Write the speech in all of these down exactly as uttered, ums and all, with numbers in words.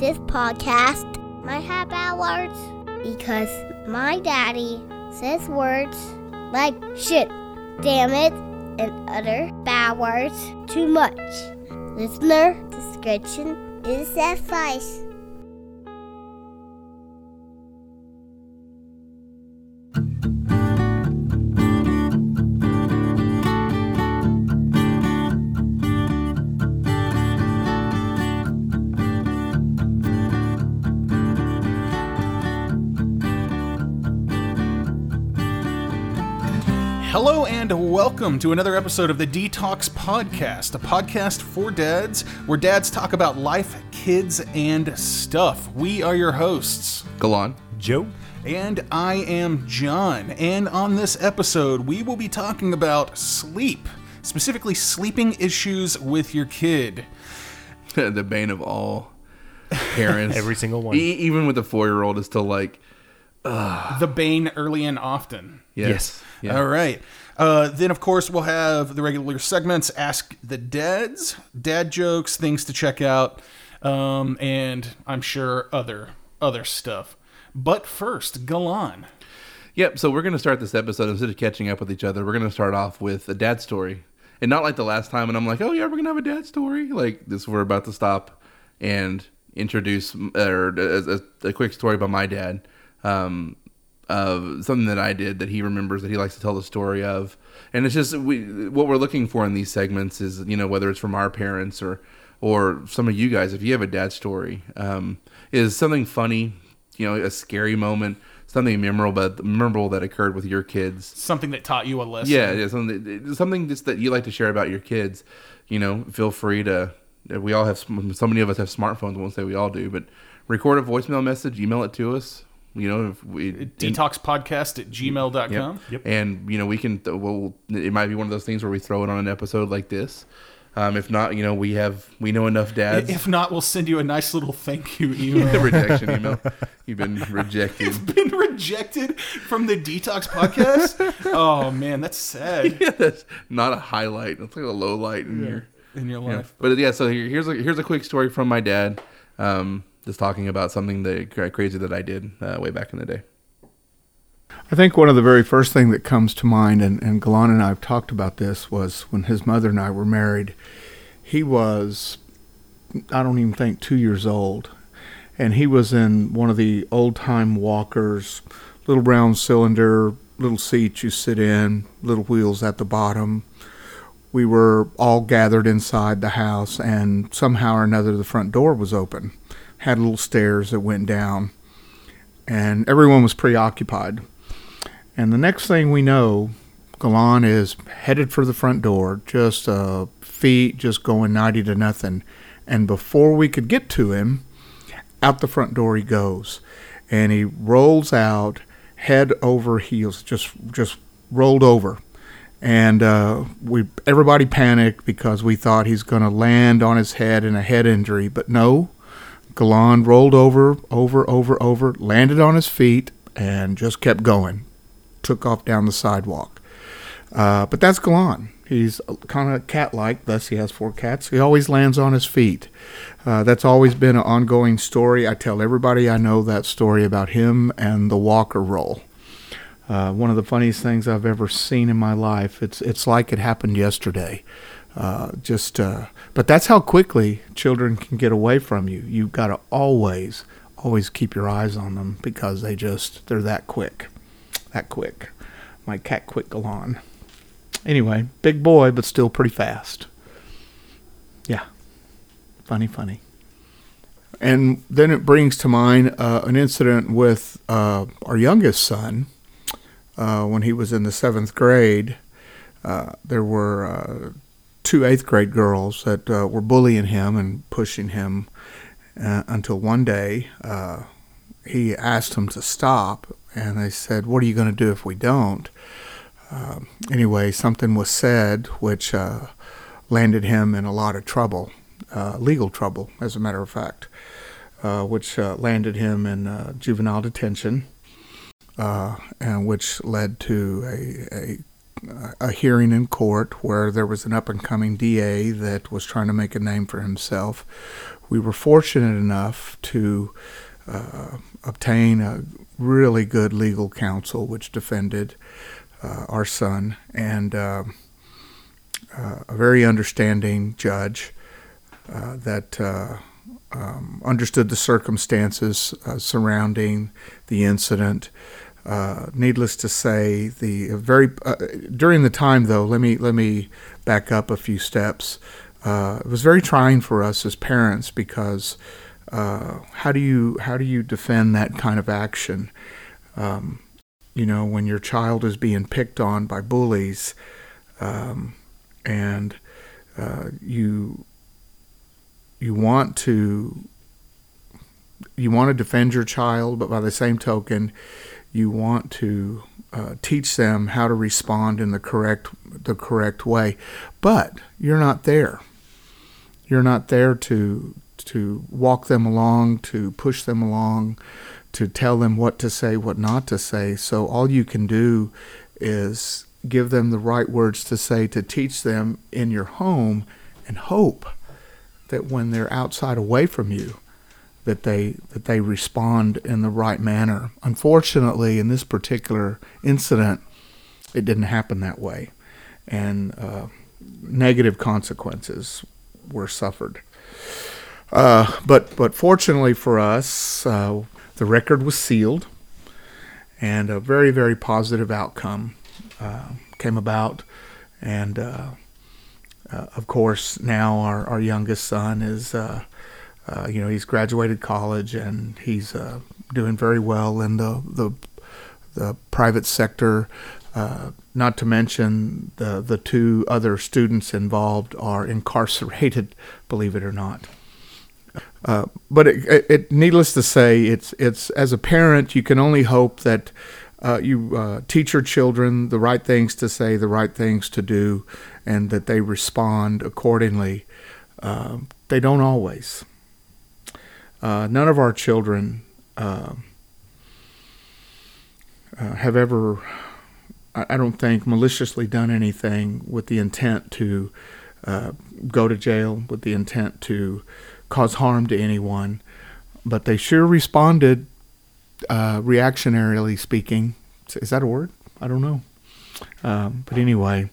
this podcast, my half hours, because my daddy says words like shit, damn it, and other bad words too much. Listener discretion is advised. Hello and welcome to another episode of the DTALKS Podcast, a podcast for dads, where dads talk about life, kids, and stuff. We are your hosts, Galan, Joe, and I am John. And on this episode, we will be talking about sleep, specifically sleeping issues with your kid. The bane of all parents. Every single one. E- even with a four-year-old, is still like... Uh, the bane early and often. Yes. yes. Yeah. All right. Uh, then, of course, we'll have the regular segments, Ask the Dads, dad jokes, things to check out, um, and I'm sure other other stuff. But first, Galan. Yep. So we're going to start this episode, instead of catching up with each other, we're going to start off with a dad story. And not like the last time, and I'm like, oh, yeah, we're going to have a dad story. Like, this, we're about to stop and introduce or a, a, a quick story by my dad. Um, of something that I did that he remembers, that he likes to tell the story of. And it's just, we, what we're looking for in these segments is, you know, whether it's from our parents or, or some of you guys, if you have a dad story, um, is something funny, you know, a scary moment, something memorable, memorable that occurred with your kids. Something that taught you a lesson. Yeah. yeah something, something just that you like to share about your kids, you know, feel free to, we all have, so many of us have smartphones. I won't say we all do, but record a voicemail message, email it to us. You know, if we detoxpodcast at gmail dot com. Yep. Yep. And, you know, we can, well, it might be one of those things where we throw it on an episode like this. Um, if not, you know, we have, we know enough dads. If not, we'll send you a nice little thank you email. The rejection email. You've been rejected. You've been rejected from the Detox Podcast. Oh, man, that's sad. Yeah, that's not a highlight. It's like a low light in yeah. your, in your life. You know. But yeah, so here, here's a, here's a quick story from my dad. Um, Just talking about something that, crazy that I did uh, way back in the day. I think one of the very first thing that comes to mind, and, and Galan and I have talked about this, was when his mother and I were married. He was, I don't even think, two years old. And he was in one of the old-time walkers, little round cylinder, little seat you sit in, little wheels at the bottom. We were all gathered inside the house, and somehow or another the front door was open. Had little stairs that went down, and everyone was preoccupied. And the next thing we know, Galan is headed for the front door, just uh, feet just going ninety to nothing. And before we could get to him, out the front door he goes, and he rolls out, head over heels, just just rolled over. And uh, we everybody panicked because we thought he's going to land on his head in a head injury, but no. Galan rolled over, over, over, over, landed on his feet, and just kept going. Took off down the sidewalk. Uh, but that's Galan. He's kind of cat-like, thus he has four cats. He always lands on his feet. Uh, that's always been an ongoing story. I tell everybody I know that story about him and the walker roll. Uh, one of the funniest things I've ever seen in my life. It's, it's like it happened yesterday. Uh, just, uh, but that's how quickly children can get away from you. You've got to always, always keep your eyes on them because they just, they're that quick, that quick. My cat quick Galan. Anyway, big boy, but still pretty fast. Yeah. Funny, funny. And then it brings to mind, uh, an incident with, uh, our youngest son, uh, when he was in the seventh grade, uh, there were, uh, two eighth grade girls that uh, were bullying him and pushing him uh, until one day uh, he asked them to stop, and they said, what are you going to do if we don't? Uh, anyway, something was said which uh, landed him in a lot of trouble, uh, legal trouble, as a matter of fact, uh, which uh, landed him in uh, juvenile detention, uh, and which led to a, a a hearing in court where there was an up-and-coming D A that was trying to make a name for himself. We were fortunate enough to uh, obtain a really good legal counsel which defended uh, our son, and uh, uh, a very understanding judge uh, that uh, um, understood the circumstances uh, surrounding the incident. Uh, needless to say, the very uh, during the time though, let me let me back up a few steps. Uh, it was very trying for us as parents because uh, how do you how do you defend that kind of action? Um, you know, when your child is being picked on by bullies, um, and uh, you you want to you want to defend your child, but by the same token, you want to uh, teach them how to respond in the correct the correct way, but you're not there. You're not there to to walk them along, to push them along, to tell them what to say, what not to say. So all you can do is give them the right words to say to teach them in your home, and hope that when they're outside away from you, that they that they respond in the right manner. Unfortunately, in this particular incident, it didn't happen that way, and uh, negative consequences were suffered. Uh, but but fortunately for us, uh, the record was sealed, and a very very positive outcome uh, came about. And uh, uh, of course, now our our youngest son is. Uh, Uh, you know, he's graduated college, and he's uh, doing very well in the the, the private sector. Uh, not to mention the the two other students involved are incarcerated, believe it or not. Uh, but it, it, needless to say, it's it's as a parent, you can only hope that uh, you uh, teach your children the right things to say, the right things to do, and that they respond accordingly. Uh, they don't always. Uh, none of our children uh, uh, have ever, I, I don't think, maliciously done anything with the intent to uh, go to jail, with the intent to cause harm to anyone. But they sure responded, uh, reactionarily speaking. Is that a word? I don't know. Um, but anyway,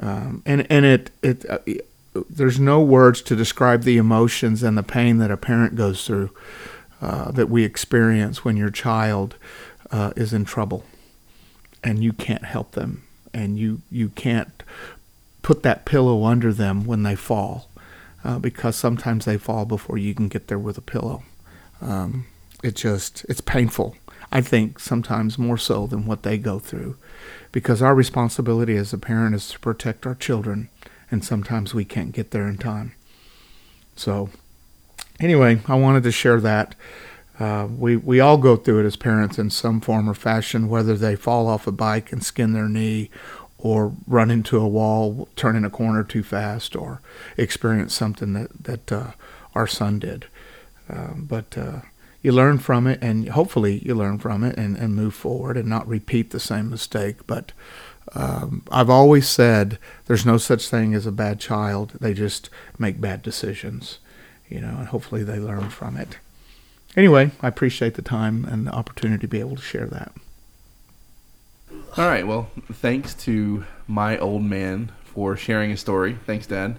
um, and and it it. Uh, it there's no words to describe the emotions and the pain that a parent goes through, uh, that we experience when your child uh, is in trouble and you can't help them, and you, you can't put that pillow under them when they fall, uh, because sometimes they fall before you can get there with a pillow. Um, it just, it's painful. I think sometimes more so than what they go through, because our responsibility as a parent is to protect our children. And sometimes we can't get there in time. So anyway, I wanted to share that. Uh, we, we all go through it as parents in some form or fashion, whether they fall off a bike and skin their knee, or run into a wall, turn in a corner too fast, or experience something that, that uh, our son did. Uh, but uh, you learn from it, and hopefully you learn from it and, and move forward and not repeat the same mistake. But Um, I've always said there's no such thing as a bad child. They just make bad decisions, you know, and hopefully they learn from it. Anyway, I appreciate the time and the opportunity to be able to share that. All right. Well, thanks to my old man for sharing his story. Thanks, Dad.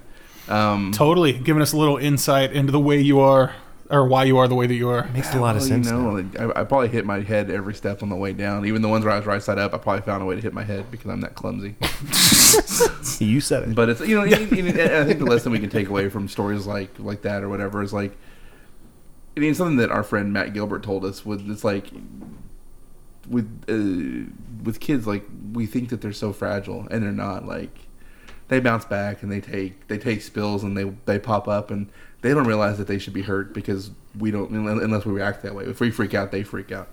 Um, totally. Giving us a little insight into the way you are, or why you are the way that you are. Makes a lot well, of sense. You know, like, I, I probably hit my head every step on the way down. Even the ones where I was right side up, I probably found a way to hit my head because I'm that clumsy. You said it. But it's, you know, in, in, I think the lesson we can take away from stories like, like that or whatever is like, I mean, something that our friend Matt Gilbert told us was, it's like with uh, with kids, like we think that they're so fragile, and they're not. Like they bounce back, and they take they take spills, and they they pop up, and they don't realize that they should be hurt because we don't, unless we react that way. If we freak out, they freak out.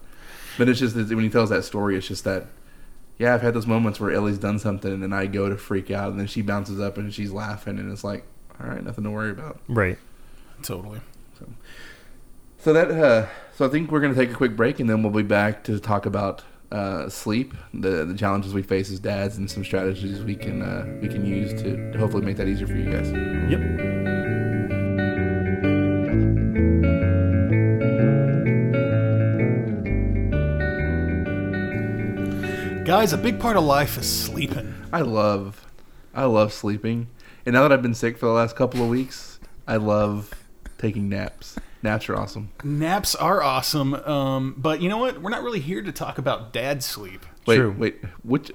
But it's just, when he tells that story, it's just that, yeah, I've had those moments where Ellie's done something and then I go to freak out and then she bounces up and she's laughing and it's like, all right, nothing to worry about. Right. Totally. So, so that, uh, so I think we're going to take a quick break and then we'll be back to talk about uh, sleep, the the challenges we face as dads, and some strategies we can uh, we can use to, to hopefully make that easier for you guys. Yep. Guys, a big part of life is sleeping. I love, I love sleeping. And now that I've been sick for the last couple of weeks, I love taking naps. Naps are awesome. Naps are awesome. Um, but you know what? We're not really here to talk about dad sleep. Wait, True. wait. Which,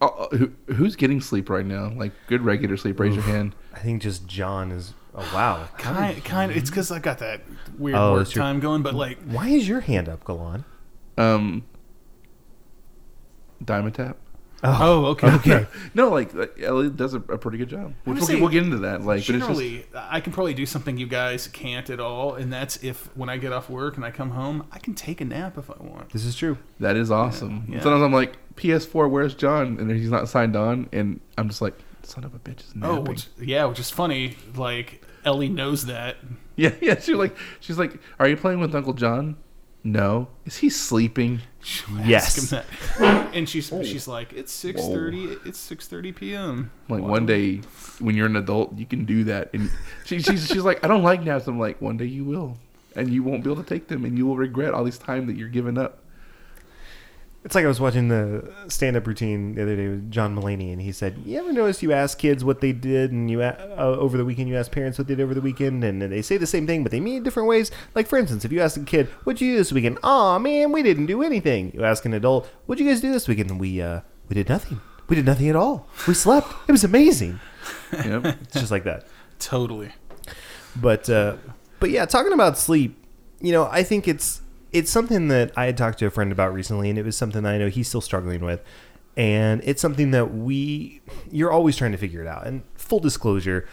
uh, who, who's getting sleep right now? Like good regular sleep. Raise Oof. your hand. I think just John is. Oh wow. Kind, kind. It's because I got that weird oh, work your, time going. But like, why is your hand up, Galan? Um. Dimetapp. Oh, oh okay. okay. No, like, like Ellie does a, a pretty good job. We'll, we'll get into that. Like, generally, but it's just... I can probably do something you guys can't at all, and that's if when I get off work and I come home, I can take a nap if I want. This is true. That is awesome. Yeah, yeah. Sometimes I'm like, P S four, where's John? And he's not signed on, and I'm just like, son of a bitch is napping. Oh, which, yeah, which is funny. Like, Ellie knows that. Yeah, yeah. She's like, she's like, are you playing with Uncle John? No. Is he sleeping? Yes. Him that. And she's oh. she's like, it's six thirty. It's six thirty p m. Like wow. One day, when you're an adult, you can do that. And she, she's she's like, I don't like naps. I'm like, one day you will, and you won't be able to take them, and you will regret all this time that you're giving up. It's like I was watching the stand-up routine the other day with John Mulaney, and he said, you ever notice you ask kids what they did and you uh, over the weekend, you ask parents what they did over the weekend, and they say the same thing, but they mean it different ways? Like, for instance, if you ask a kid, what'd you do this weekend? Aw, man, we didn't do anything. You ask an adult, what'd you guys do this weekend? We, uh, we did nothing. We did nothing at all. We slept. It was amazing. Yep. It's just like that. Totally. But, uh, but yeah, talking about sleep, you know, I think it's... It's something that I had talked to a friend about recently, and it was something that I know he's still struggling with. And it's something that we, you're always trying to figure it out. And full disclosure,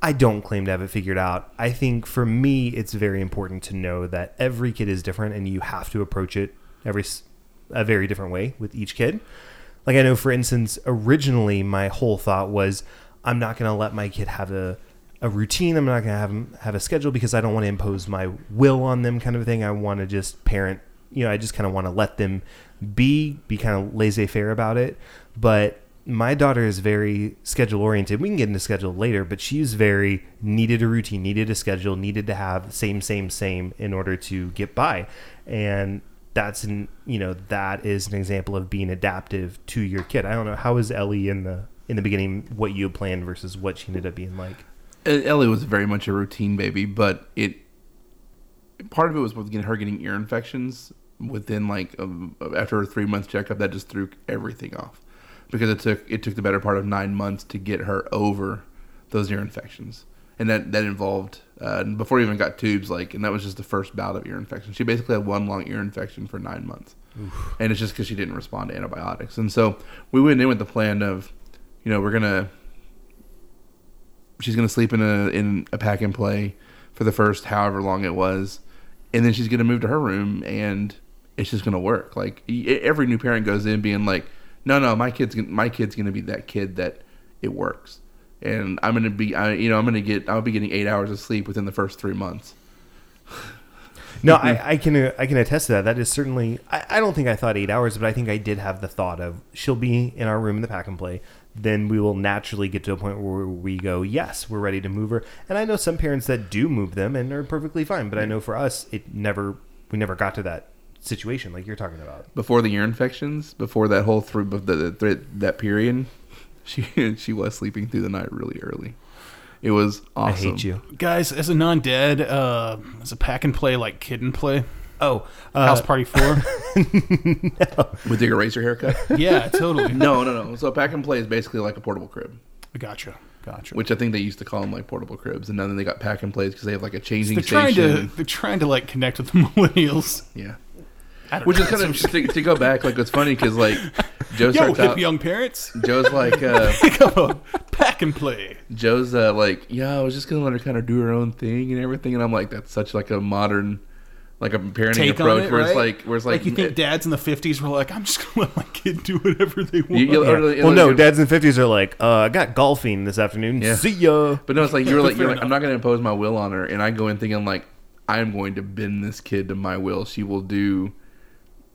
I don't claim to have it figured out. I think for me, it's very important to know that every kid is different, and you have to approach it every a very different way with each kid. Like I know, for instance, originally my whole thought was, I'm not going to let my kid have a... a routine. I'm not going to have them have a schedule because I don't want to impose my will on them, kind of a thing. I want to just parent, you know, I just kind of want to let them be, be kind of laissez-faire about it. But my daughter is very schedule oriented. We can get into schedule later, but she's very needed a routine, needed a schedule, needed to have same, same, same in order to get by. And that's an, you know, that is an example of being adaptive to your kid. I don't know. How is Ellie in the, in the beginning, what you planned versus what she ended up being like? Ellie was very much a routine baby, but it part of it was with her getting ear infections within like a, after her three month checkup that just threw everything off because it took it took the better part of nine months to get her over those ear infections, and that that involved uh, before we even got tubes, like, and that was just the first bout of ear infection. She basically had one long ear infection for nine months, Oof. and it's just because she didn't respond to antibiotics. And so we went in with the plan of, you know, we're gonna. She's going to sleep in a in a pack and play for the first however long it was, and then she's going to move to her room, and it's just going to work. Like every new parent goes in being like, no, no, my kid's my kid's going to be that kid that it works, and I'm going to be, I, you know, I'm going to get, I'll be getting eight hours of sleep within the first three months. No, I, I can I can attest to that. That is certainly. I, I don't think I thought eight hours, but I think I did have the thought of she'll be in our room in the pack and play. Then we will naturally get to a point where we go, yes, we're ready to move her. And I know some parents that do move them and are perfectly fine. But I know for us, it never we never got to that situation like you're talking about. Before the ear infections, before that whole through the, the, the, that period, she she was sleeping through the night really early. It was awesome. I hate you guys. As a non-dad, uh, as a pack and play like kid and play. Oh, uh, House Party Four. No. With the eraser haircut. Yeah, totally. no, no, no. So pack and play is basically like a portable crib. Gotcha, gotcha. Which I think they used to call them like portable cribs, and now then they got pack and plays because they have like a changing they're station. Trying to, they're trying to like connect with the millennials. Yeah. Which know, is kind of to, to go back. Like it's funny because like Joe starts yo, out young parents. Joe's like, uh, come on, pack and play. Joe's uh, like, yeah, I was just gonna let her kind of do her own thing and everything, and I'm like, that's such like a modern. Like a parenting Take approach it, where, right? it's like, where it's like... Like you think it, dads in the fifties were like, I'm just going to let my kid do whatever they want. You, you, or, yeah. Well, no, dads in the fifties are like, uh, I got golfing this afternoon. Yeah. See ya. But no, it's like, you're like, you're like I'm not going to impose my will on her. And I go in thinking like, I'm going to bend this kid to my will. She will do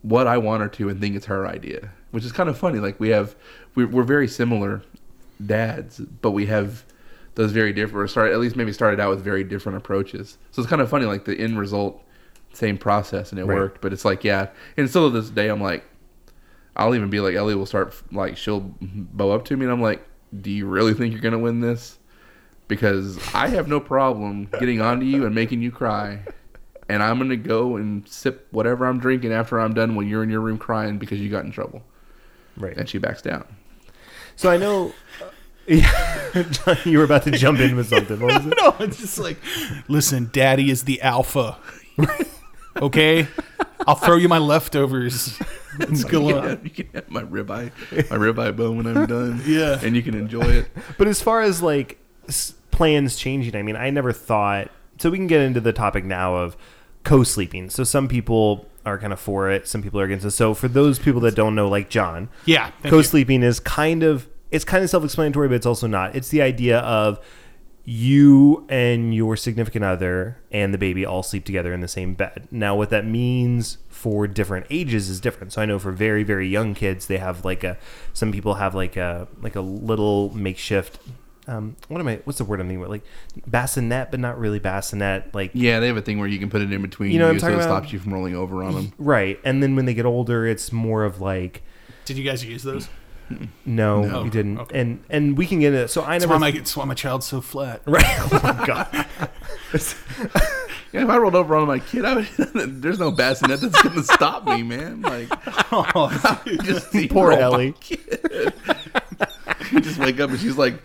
what I want her to and think it's her idea, which is kind of funny. Like, we have, we're, we're very similar dads, but we have those very different, or start, at least maybe started out with very different approaches. So it's kind of funny, like the end result, same process, and it right. worked. But it's like, yeah. And still to this day, I'm like, I'll even be like, Ellie will start, like, she'll bow up to me, and I'm like, do you really think you're going to win this? Because I have no problem getting onto you and making you cry. And I'm going to go and sip whatever I'm drinking after I'm done when you're in your room crying because you got in trouble. Right. And she backs down. So I know... Yeah. John, you were about to jump in with something. What was it? No, no, it's just like, listen, daddy is the alpha. Okay? I'll throw you my leftovers. Let's go on. Have, you can have my ribeye, my ribeye bone when I'm done. Yeah. And you can enjoy it. But as far as, like, plans changing, I mean, I never thought... So we can get into the topic now of co-sleeping. So some people are kind of for it. Some people are against it. So for those people that don't know, like John, yeah, co-sleeping you. is kind of, it's kind of self-explanatory, but it's also not. It's the idea of you and your significant other and the baby all sleep together in the same bed. Now, what that means for different ages is different. So I know for very, very young kids, they have like a, some people have like a, like a little makeshift Um, what am I? What's the word I'm thinking about? Like bassinet, but not really bassinet. Like, yeah, they have a thing where you can put it in between. You know, what I'm so talking it stops about? You from rolling over on them. Right, and then when they get older, it's more of like. Did you guys use those? No, no. we didn't. Okay. And and we can get it. So I never. That's why, my, that's why my child's so flat. Right. Oh my god. Yeah, if I rolled over on my kid, I would, there's no bassinet that's gonna stop me, man. Like, oh, just poor Ellie. You just wake up and she's like.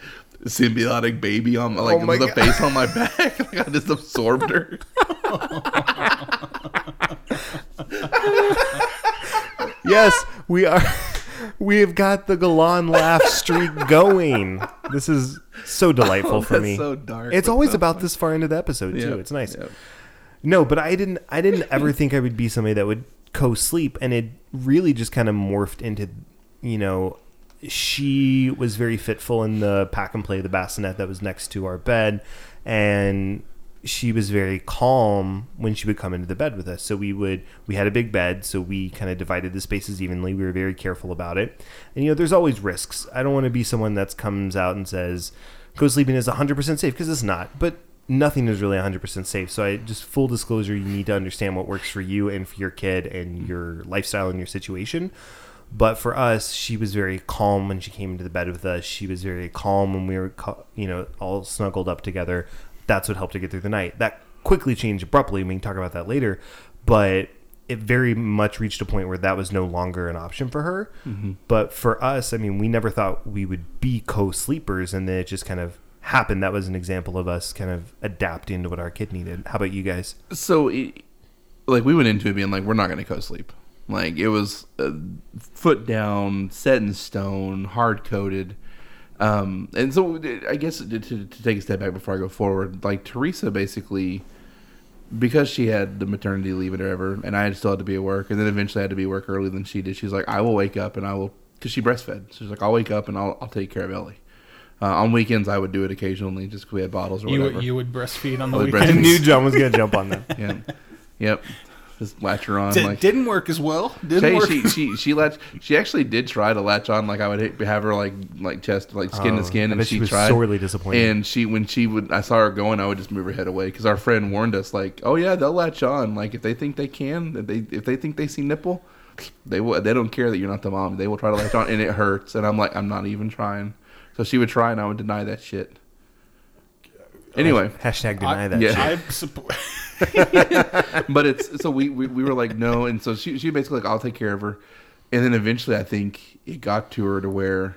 Symbiotic baby on my, like oh my the God. Face on my back. Like I just absorbed her. Yes, we are. We have got the Galan laugh streak going. This is so delightful oh, for me. So dark. It's always so about fun. This far into the episode yep, too. It's nice. Yep. No, but I didn't. I didn't ever think I would be somebody that would co-sleep, and it really just kind of morphed into, you know. She was very fitful in the pack and play, the bassinet that was next to our bed. And she was very calm when she would come into the bed with us. So we would, we had a big bed. So we kind of divided the spaces evenly. We were very careful about it. And, you know, there's always risks. I don't want to be someone that comes out and says, co-sleeping is one hundred percent safe, because it's not. But nothing is really one hundred percent safe. So I just full disclosure, you need to understand what works for you and for your kid and your lifestyle and your situation. But for us, she was very calm when she came into the bed with us. She was very calm when we were, you know, all snuggled up together. That's what helped her get through the night. That quickly changed abruptly. We can talk about that later. But it very much reached a point where that was no longer an option for her. Mm-hmm. But for us, I mean, we never thought we would be co-sleepers. And then it just kind of happened. That was an example of us kind of adapting to what our kid needed. How about you guys? So, it, like, we went into it being like, we're not going to co-sleep. Like, it was uh, foot down, set in stone, hard-coded. Um, and so I guess to, to, to take a step back before I go forward, like, Teresa basically, because she had the maternity leave or whatever, and I still had to be at work, and then eventually I had to be at work earlier than she did, she's like, I will wake up and I will, because she breastfed. So she's like, I'll wake up and I'll, I'll take care of Ellie. Uh, on weekends, I would do it occasionally just because we had bottles or you whatever. Would, you would breastfeed on the weekend? I knew John was going to jump on that. Yeah. Yep. Just latch her on. Did, like, didn't work as well. Didn't she, work. She she she latched. She actually did try to latch on. Like I would have her like like chest like skin oh, to skin, I and bet she, she was tried. Sorely disappointed. And she when she would, I saw her going, I would just move her head away because our friend warned us like, oh yeah, they'll latch on. Like if they think they can, if they if they think they see nipple, they will. They don't care that you're not the mom. They will try to latch on, and it hurts. And I'm like, I'm not even trying. So she would try, and I would deny that shit. Anyway, hashtag deny I, that. Yeah, I support. But it's so we, we, we were like no, and so she she basically like I'll take care of her, and then eventually I think it got to her to where,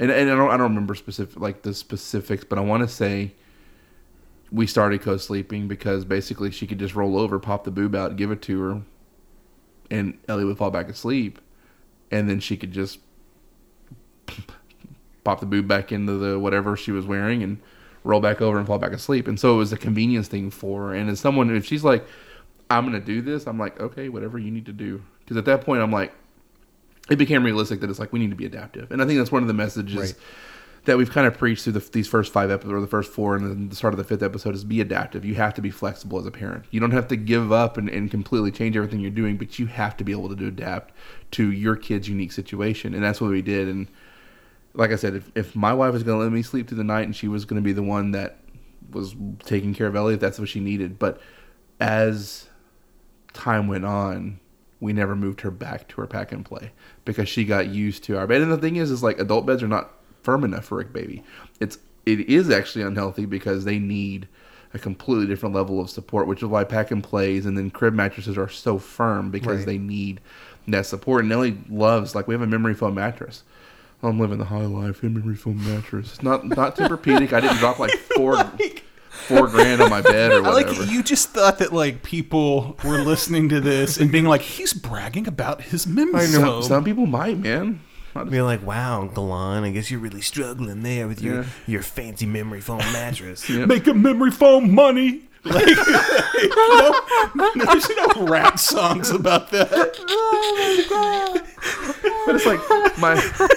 and and I don't I don't remember specific like the specifics, but I want to say we started co-sleeping because basically she could just roll over, pop the boob out, give it to her, and Ellie would fall back asleep, and then she could just pop the boob back into the whatever she was wearing and roll back over and fall back asleep. And so it was a convenience thing for her. And as someone, if she's like, I'm going to do this, I'm like, okay, whatever you need to do. Because at that point, I'm like, it became realistic that it's like, we need to be adaptive. And I think that's one of the messages right. that we've kind of preached through the, these first five episodes, or the first four, and then the start of the fifth episode, is be adaptive. You have to be flexible as a parent. You don't have to give up and, and completely change everything you're doing, but you have to be able to do, adapt to your kid's unique situation, and that's what we did. And like I said, if, if my wife was going to let me sleep through the night, and she was going to be the one that was taking care of Ellie, if that's what she needed. But as time went on, we never moved her back to her pack and play because she got used to our bed. And the thing is, is like adult beds are not firm enough for a baby. It's it is actually unhealthy because they need a completely different level of support, which is why pack and plays and then crib mattresses are so firm because right. they need that support. And Ellie loves, like, we have a memory foam mattress. I'm living the high life, memory foam mattress. It's not not Tempur-Pedic. I didn't drop like four like... four grand on my bed or whatever. I like you just thought that like people were listening to this and being like, he's bragging about his memory. Some, some people might, man. Just... Be like, wow, Galan, I guess you're really struggling there with your, yeah. your fancy memory foam mattress. Yep. Make a memory foam money. Like, like no, there's no rap songs about that. Oh my God. But it's like my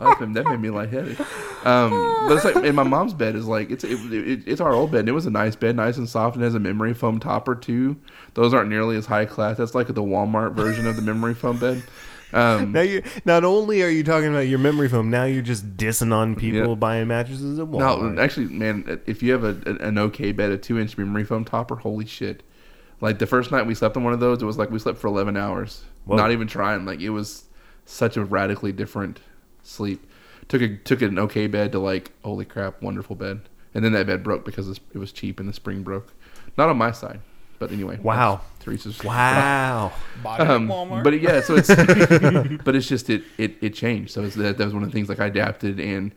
oh, that made me lightheaded. Um, but it's like, and my mom's bed is like it's it, it, it's our old bed. And it was a nice bed, nice and soft, and has a memory foam topper too. Those aren't nearly as high class. That's like the Walmart version of the memory foam bed. Um, now you not only are you talking about your memory foam, now you're just dissing on people yeah. buying mattresses at Walmart. No, actually, man, if you have a, an okay bed, a two inch memory foam topper, holy shit! Like the first night we slept on one of those, it was like we slept for eleven hours, Whoa. Not even trying. Like it was such a radically different sleep. Took a, took an okay bed to like holy crap, wonderful bed, and then that bed broke because it was cheap and the spring broke. Not on my side. But anyway, wow, Teresa's wow, um, but yeah, so it's but it's just it it, it changed. So it's, that that was one of the things like I adapted, and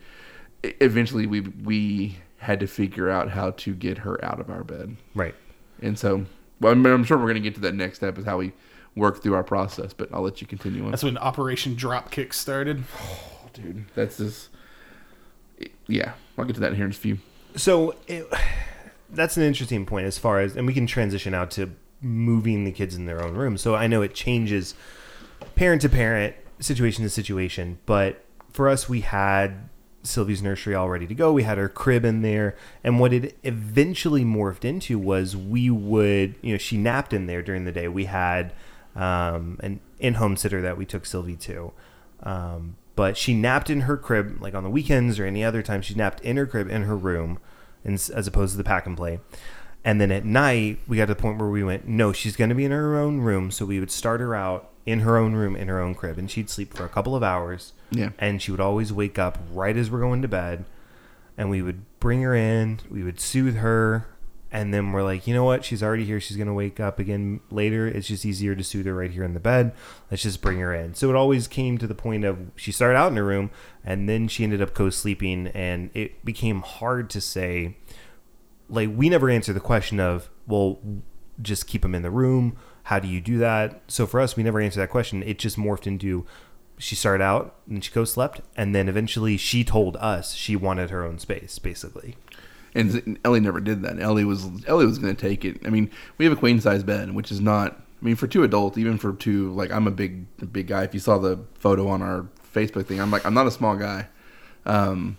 eventually we we had to figure out how to get her out of our bed, right? And so, well, I'm, I'm sure we're gonna get to that next step is how we work through our process. But I'll let you continue on. That's when Operation Dropkick started. Oh, dude, that's just yeah. I'll get to that here in a few. So. It... That's an interesting point as far as, and we can transition out to moving the kids in their own room. So I know it changes parent to parent, situation to situation, but for us, we had Sylvie's nursery all ready to go. We had her crib in there, and what it eventually morphed into was we would, you know, she napped in there during the day. We had um, an in-home sitter that we took Sylvie to, um, but she napped in her crib, like on the weekends or any other time. She napped in her crib in her room, as opposed to the pack and play. And then at night, we got to the point where we went, no, she's going to be in her own room. So we would start her out in her own room, in her own crib. And she'd sleep for a couple of hours. Yeah. And she would always wake up right as we're going to bed. And we would bring her in. We would soothe her. And then we're like, you know what? She's already here. She's going to wake up again later. It's just easier to soothe her right here in the bed. Let's just bring her in. So it always came to the point of she started out in her room, and then she ended up co-sleeping. And it became hard to say, like, we never answered the question of, well, just keep them in the room. How do you do that? So for us, we never answered that question. It just morphed into she started out and she co-slept. And then eventually she told us she wanted her own space, basically. And Ellie never did that. Ellie was Ellie was going to take it. I mean, we have a queen size bed, which is not. I mean, for two adults, even for two, like I'm a big big guy. If you saw the photo on our Facebook thing, I'm like I'm not a small guy, um,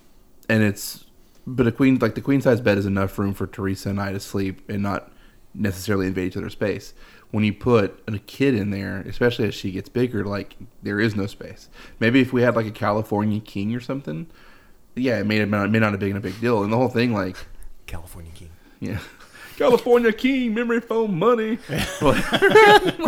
and it's. But a queen like the queen size bed is enough room for Teresa and I to sleep and not necessarily invade each other's space. When you put a kid in there, especially as she gets bigger, like there is no space. Maybe if we had like a California king or something. Yeah, it may, it may not have been a big deal. And the whole thing, like... California King. Yeah. California King, memory foam money. like,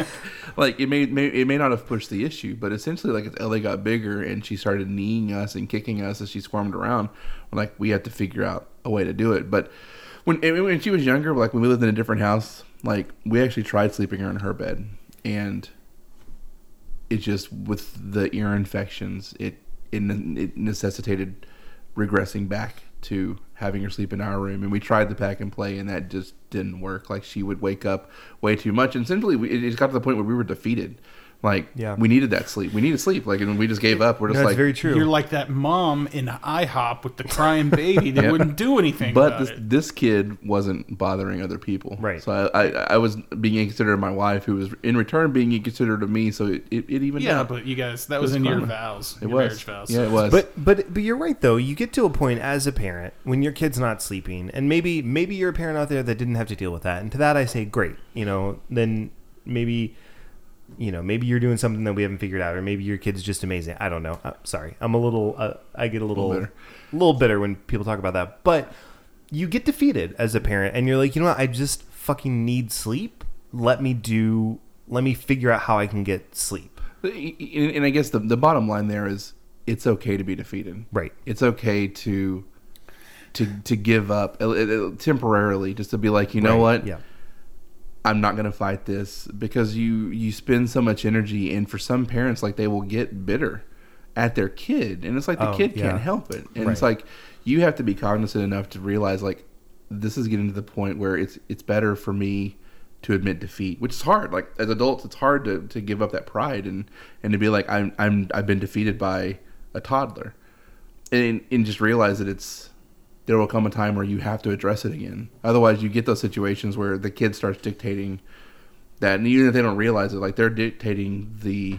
like, it may, may it may not have pushed the issue, but essentially, like, as Ellie got bigger and she started kneeing us and kicking us as she squirmed around, like, we had to figure out a way to do it. But when, when she was younger, like, when we lived in a different house, like, we actually tried sleeping her in her bed. And it just, with the ear infections, it it, it necessitated... regressing back to having her sleep in our room, and we tried the pack and play, and that just didn't work. Like she would wake up way too much, and essentially we, it just got to the point where we were defeated. Like, yeah. we needed that sleep. We needed sleep. Like, and we just gave up. We're just no, that's like, very true. You're like that mom in IHOP with the crying baby that yeah. wouldn't do anything. But about this, it. this kid wasn't bothering other people. Right. So I, I, I was being inconsiderate of my wife, who was in return being inconsiderate of me. So it, it, it even yeah. Out. But you guys, that was, was in your vows. It your was marriage vows. Yeah, so. It was. But but but you're right though. You get to a point as a parent when your kid's not sleeping, and maybe maybe you're a parent out there that didn't have to deal with that. And to that I say, great. You know, then maybe. You know, maybe you're doing something that we haven't figured out, or maybe your kid's just amazing. I don't know. I'm sorry. I'm a little, uh, I get a little, a little bitter. little bitter when people talk about that. But you get defeated as a parent, and you're like, you know what? I just fucking need sleep. Let me do, let me figure out how I can get sleep. And I guess the, the bottom line there is it's okay to be defeated. Right. It's okay to, to, to give up temporarily, just to be like, you know right. what? Yeah. I'm not going to fight this, because you, you spend so much energy, and for some parents, like, they will get bitter at their kid, and it's like the oh, kid yeah. can't help it. And right. it's like, you have to be cognizant enough to realize, like, this is getting to the point where it's, it's better for me to admit defeat, which is hard. Like, as adults, it's hard to, to give up that pride and, and to be like, I'm, I'm, I've been defeated by a toddler, and, and just realize that it's, there will come a time where you have to address it again. Otherwise, you get those situations where the kid starts dictating that, and even if they don't realize it, like, they're dictating the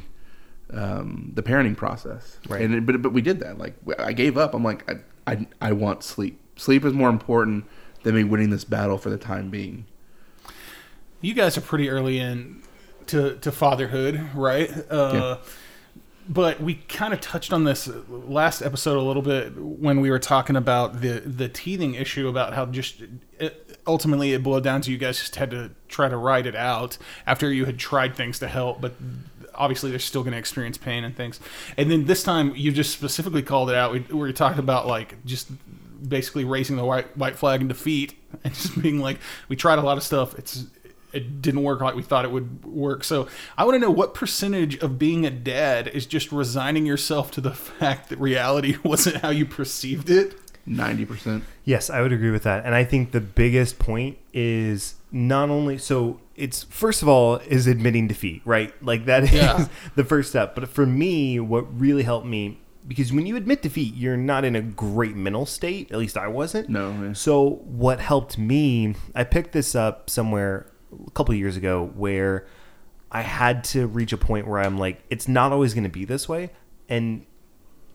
um, the parenting process. Right. And it, but but we did that. Like, I gave up. I'm like, I, I I want sleep. Sleep is more important than me winning this battle for the time being. You guys are pretty early in to to fatherhood, right? Uh, yeah. But we kind of touched on this last episode a little bit when we were talking about the, the teething issue, about how just it, ultimately it boiled down to you guys just had to try to ride it out after you had tried things to help, but obviously they're still going to experience pain and things. And then this time you just specifically called it out. We, we were talking about, like, just basically raising the white white flag in defeat and just being like, we tried a lot of stuff. It's It didn't work like we thought it would work. So I want to know, what percentage of being a dad is just resigning yourself to the fact that reality wasn't how you perceived it? ninety percent. Yes, I would agree with that. And I think the biggest point is not only... So it's, first of all, is admitting defeat, right? Like, that yeah. is the first step. But for me, what really helped me... Because when you admit defeat, you're not in a great mental state. At least I wasn't. No. Man. So what helped me... I picked this up somewhere... a couple of years ago, where I had to reach a point where I'm like, it's not always going to be this way. And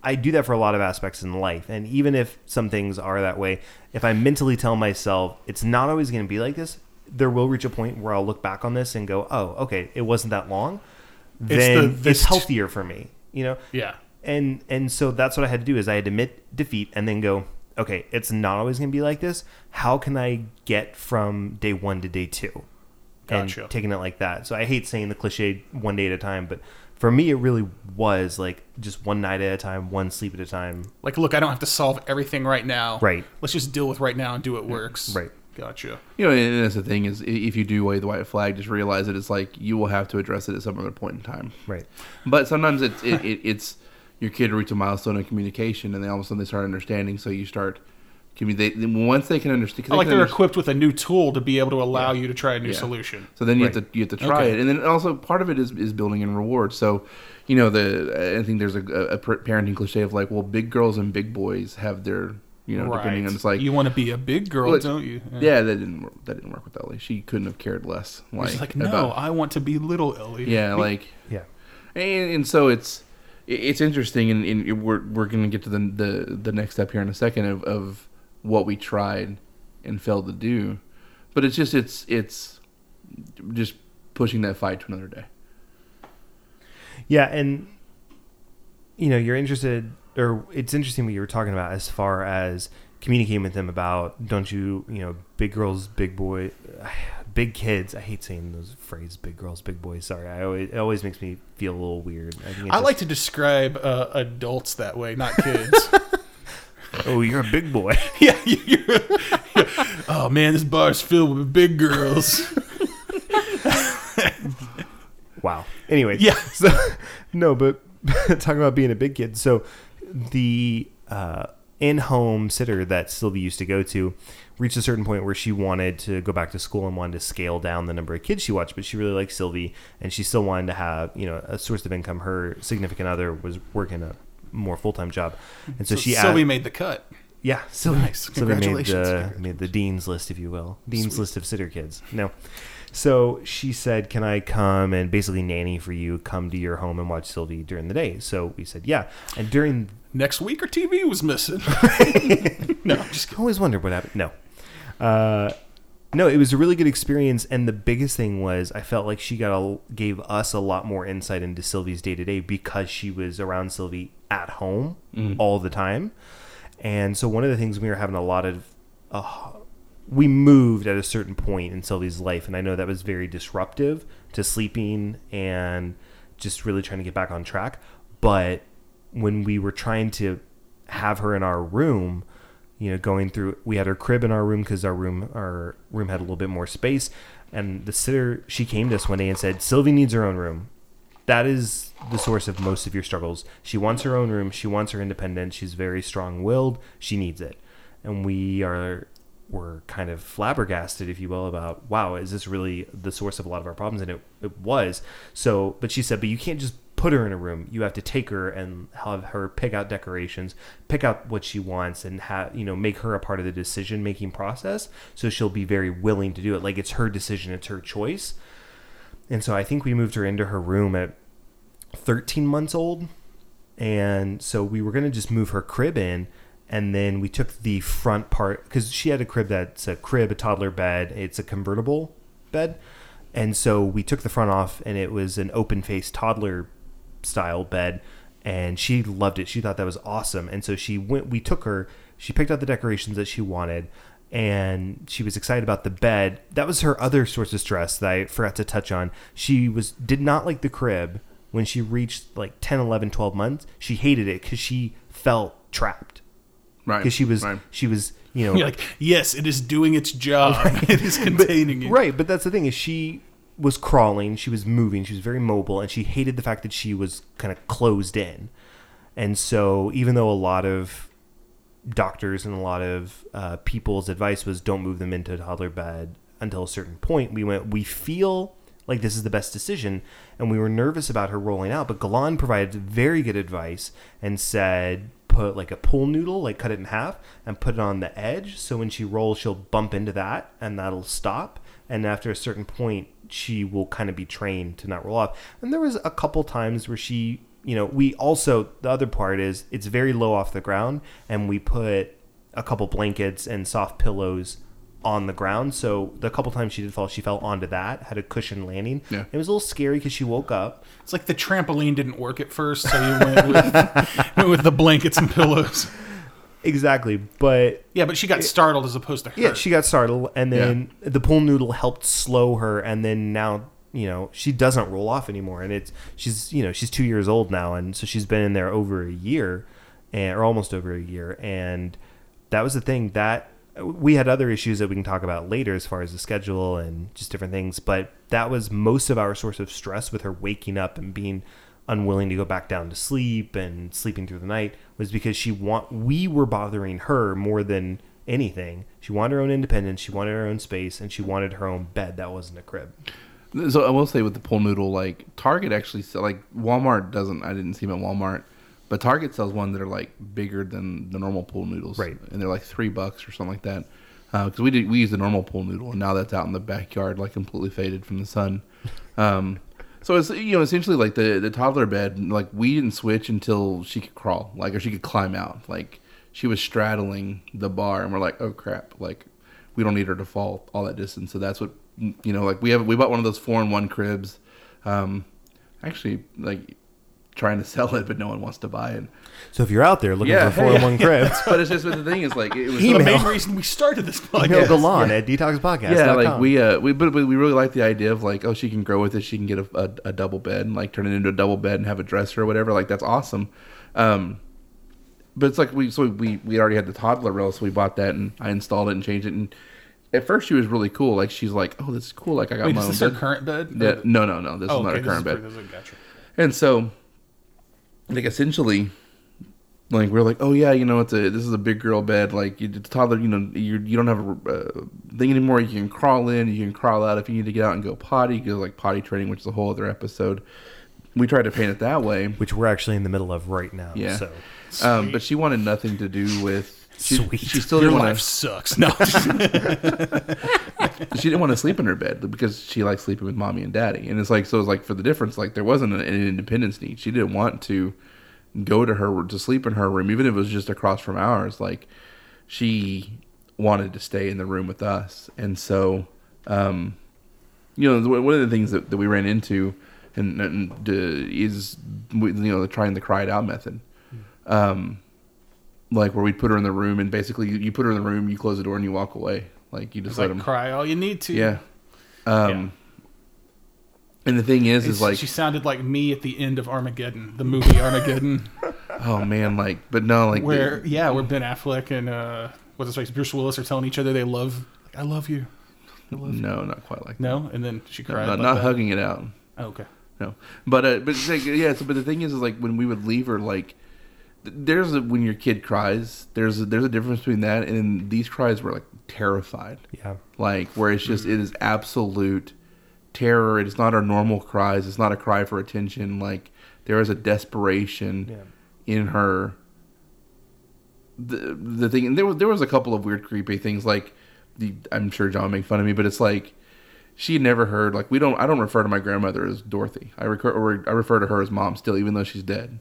I do that for a lot of aspects in life. And even if some things are that way, if I mentally tell myself it's not always going to be like this, there will reach a point where I'll look back on this and go, oh, okay, it wasn't that long. Then it's, the, it's healthier for me, you know? Yeah. And, and so that's what I had to do, is I had to admit defeat and then go, okay, it's not always going to be like this. How can I get from day one to day two? And gotcha. Taking it like that. So I hate saying the cliche, one day at a time, but for me it really was like just one night at a time, one sleep at a time. Like, look, I don't have to solve everything right now. Right. Let's just deal with right now and do what works. Right. Gotcha. You know, and that's the thing, is if you do wave the white flag, just realize that it's like you will have to address it at some other point in time. Right. But sometimes it's it, it, it's your kid reaches a milestone in communication, and then all of a sudden they start understanding, so you start... They, once they can understand, they like can they're understand. equipped with a new tool to be able to allow yeah. you to try a new yeah. solution. So then you right. have to you have to try okay. it, and then also part of it is, is building in reward. So, you know, the I think there's a, a parenting cliche of like, well, big girls and big boys have their you know right. depending on it's like you want to be a big girl, well, don't you? Yeah. yeah, that didn't work, that didn't work with Ellie. She couldn't have cared less. Like, she's like, no, about, I want to be little Ellie. Yeah, like yeah, and, and so it's it's interesting, and, and we're we're going to get to the, the the next step here in a second of. of what we tried and failed to do, but it's just it's it's just pushing that fight to another day. Yeah, and you know you're interested, or it's interesting what you were talking about as far as communicating with them about don't you you know big girls, big boy, big kids. I hate saying those phrase, big girls, big boys. Sorry, I always it always makes me feel a little weird. I, think I just... like to describe uh, adults that way, not kids. Oh, you're a big boy. yeah, you're, you're, you're, oh man, this bar is filled with big girls. Wow. Anyway, yeah. So, no, but talking about being a big kid. So the uh, in-home sitter that Sylvie used to go to reached a certain point where she wanted to go back to school and wanted to scale down the number of kids she watched, but she really liked Sylvie and she still wanted to have, you know, a source of income. Her significant other was working a more full-time job, and so, so she Sylvie asked, made the cut. Yeah, Sylvie, nice. Congratulations. Sylvie made the, made the dean's list, if you will. Dean's Sweet. List of sitter kids. No. So she said, can I come and basically nanny for you, come to your home and watch Sylvie during the day? So we said, yeah. And during... Next week her T V was missing. No, I'm just kidding. I always wondered what happened. No. Uh, no, it was a really good experience. And the biggest thing was I felt like she got a, gave us a lot more insight into Sylvie's day-to-day because she was around Sylvie at home mm. all the time. And so one of the things we were having a lot of... Uh, we moved at a certain point in Sylvie's life, and I know that was very disruptive to sleeping and just really trying to get back on track. But when we were trying to have her in our room, you know, going through, we had her crib in our room because our room our room had a little bit more space. And the sitter, she came to us one day and said, Sylvie needs her own room. That is the source of most of your struggles. She wants her own room. She wants her independence. She's very strong-willed. She needs it. And we are... were kind of flabbergasted, if you will, about, wow, is this really the source of a lot of our problems? And it, it was. So, but she said, but you can't just put her in a room. You have to take her and have her pick out decorations, pick out what she wants, and have, you know, make her a part of the decision-making process. So she'll be very willing to do it. Like, it's her decision. It's her choice. And so I think we moved her into her room at thirteen months old. And so we were going to just move her crib in. And then we took the front part because she had a crib that's a crib, a toddler bed. It's a convertible bed. And so we took the front off and it was an open face toddler style bed. And she loved it. She thought that was awesome. And so she went, we took her, she picked out the decorations that she wanted and she was excited about the bed. That was her other source of stress that I forgot to touch on. She was, did not like the crib when she reached like ten, eleven, twelve months. She hated it because she felt trapped. Right. Because she was, right. she was, you know. You're like, yes, it is doing its job. Right. It is containing but, you. Right. But that's the thing is she was crawling. She was moving. She was very mobile. And she hated the fact that she was kind of closed in. And so even though a lot of doctors and a lot of uh, people's advice was don't move them into a toddler bed until a certain point, we went, we feel like this is the best decision. And we were nervous about her rolling out. But Galan provided very good advice and said... put like a pool noodle, like cut it in half and put it on the edge. So when she rolls, she'll bump into that and that'll stop. And after a certain point, she will kind of be trained to not roll off. And there was a couple times where she, you know, we also, the other part is it's very low off the ground and we put a couple blankets and soft pillows on the ground. So the couple times she did fall, she fell onto that, had a cushion landing. Yeah. It was a little scary because she woke up. It's like the trampoline didn't work at first, so you went with, went with the blankets and pillows. Exactly, but... Yeah, but she got it, startled as opposed to hurt. Yeah, she got startled, and then yeah. the pool noodle helped slow her, and then now, you know, she doesn't roll off anymore, and it's she's, you know, she's two years old now, and so she's been in there over a year, and, or almost over a year, and that was the thing that... We had other issues that we can talk about later as far as the schedule and just different things, but that was most of our source of stress with her waking up and being unwilling to go back down to sleep and sleeping through the night was because she want we were bothering her more than anything. She wanted her own independence, she wanted her own space, and she wanted her own bed that wasn't a crib. So I will say with the pool noodle, like Target actually, like Walmart doesn't, I didn't see them at Walmart. But Target sells one that are like bigger than the normal pool noodles, right? And they're like three bucks or something like that. Because uh, we did we use the normal pool noodle, and now that's out in the backyard, like completely faded from the sun. Um, so it's you know essentially like the, the toddler bed. Like we didn't switch until she could crawl, like or she could climb out. Like she was straddling the bar, and we're like, oh crap! Like we don't need her to fall all that distance. So that's what you know. Like we have we bought one of those four in one cribs. Um, actually, like. Trying to sell it, but no one wants to buy it. So if you're out there looking yeah, for four in one crib, but it's just but the thing is like it was the main reason we started this podcast. Email Galan yeah. at detox podcast dot com. Yeah, like we uh we but we really like the idea of like oh she can grow with it, she can get a, a a double bed and like turn it into a double bed and have a dresser or whatever. Like that's awesome. Um, but it's like we so we we already had the toddler rail, so we bought that and I installed it and changed it and. At first, she was really cool. Like she's like oh this is cool. Like I got Wait, my is own. Is this bed. Her current bed? Yeah, no no no this oh, is not okay, her current is, bed. Gotcha. And so. Like essentially, like we're like, oh yeah, you know, it's a this is a big girl bed. Like, you, it's toddler, you know, you you don't have a uh, thing anymore. You can crawl in, you can crawl out. If you need to get out and go potty, you go like potty training, which is a whole other episode. We tried to paint it that way, which we're actually in the middle of right now. Yeah, so. Um, but she wanted nothing to do with. She, Sweet. She still Your life wanna... sucks. No. She didn't want to sleep in her bed because she likes sleeping with mommy and daddy, and it's like so. It's like for the difference, like there wasn't an, an independence need. She didn't want to go to her to sleep in her room, even if it was just across from ours. Like she wanted to stay in the room with us, and so um, you know, one of the things that, that we ran into and, and uh, is you know trying the cry it out method. Um, Like where we'd put her in the room, and basically you, you put her in the room, you close the door, and you walk away. Like you just it's let like them cry all you need to. Yeah. Um, yeah. And the thing is, it's, is like she sounded like me at the end of Armageddon, the movie Armageddon. Oh man, like, but no, like where the, yeah, where Ben Affleck and uh, what's his face, Bruce Willis are telling each other they love, like, I love you. I love no, you. Not quite like no, that. And then she cried. No, not, not hugging it out. Oh, okay. No, but uh, but like, yeah, so but the thing is, is like when we would leave her, like. There's a, when your kid cries, there's a, there's a difference between that and these cries were like terrified. Yeah. Like where it's just, it is absolute terror. It's not our normal cries. It's not a cry for attention. Like there is a desperation yeah. in her. The the thing, and there was, there was a couple of weird, creepy things like the, I'm sure John made fun of me, but it's like, she never heard, like we don't, I don't refer to my grandmother as Dorothy. I recur, or I refer to her as mom still, even though she's dead.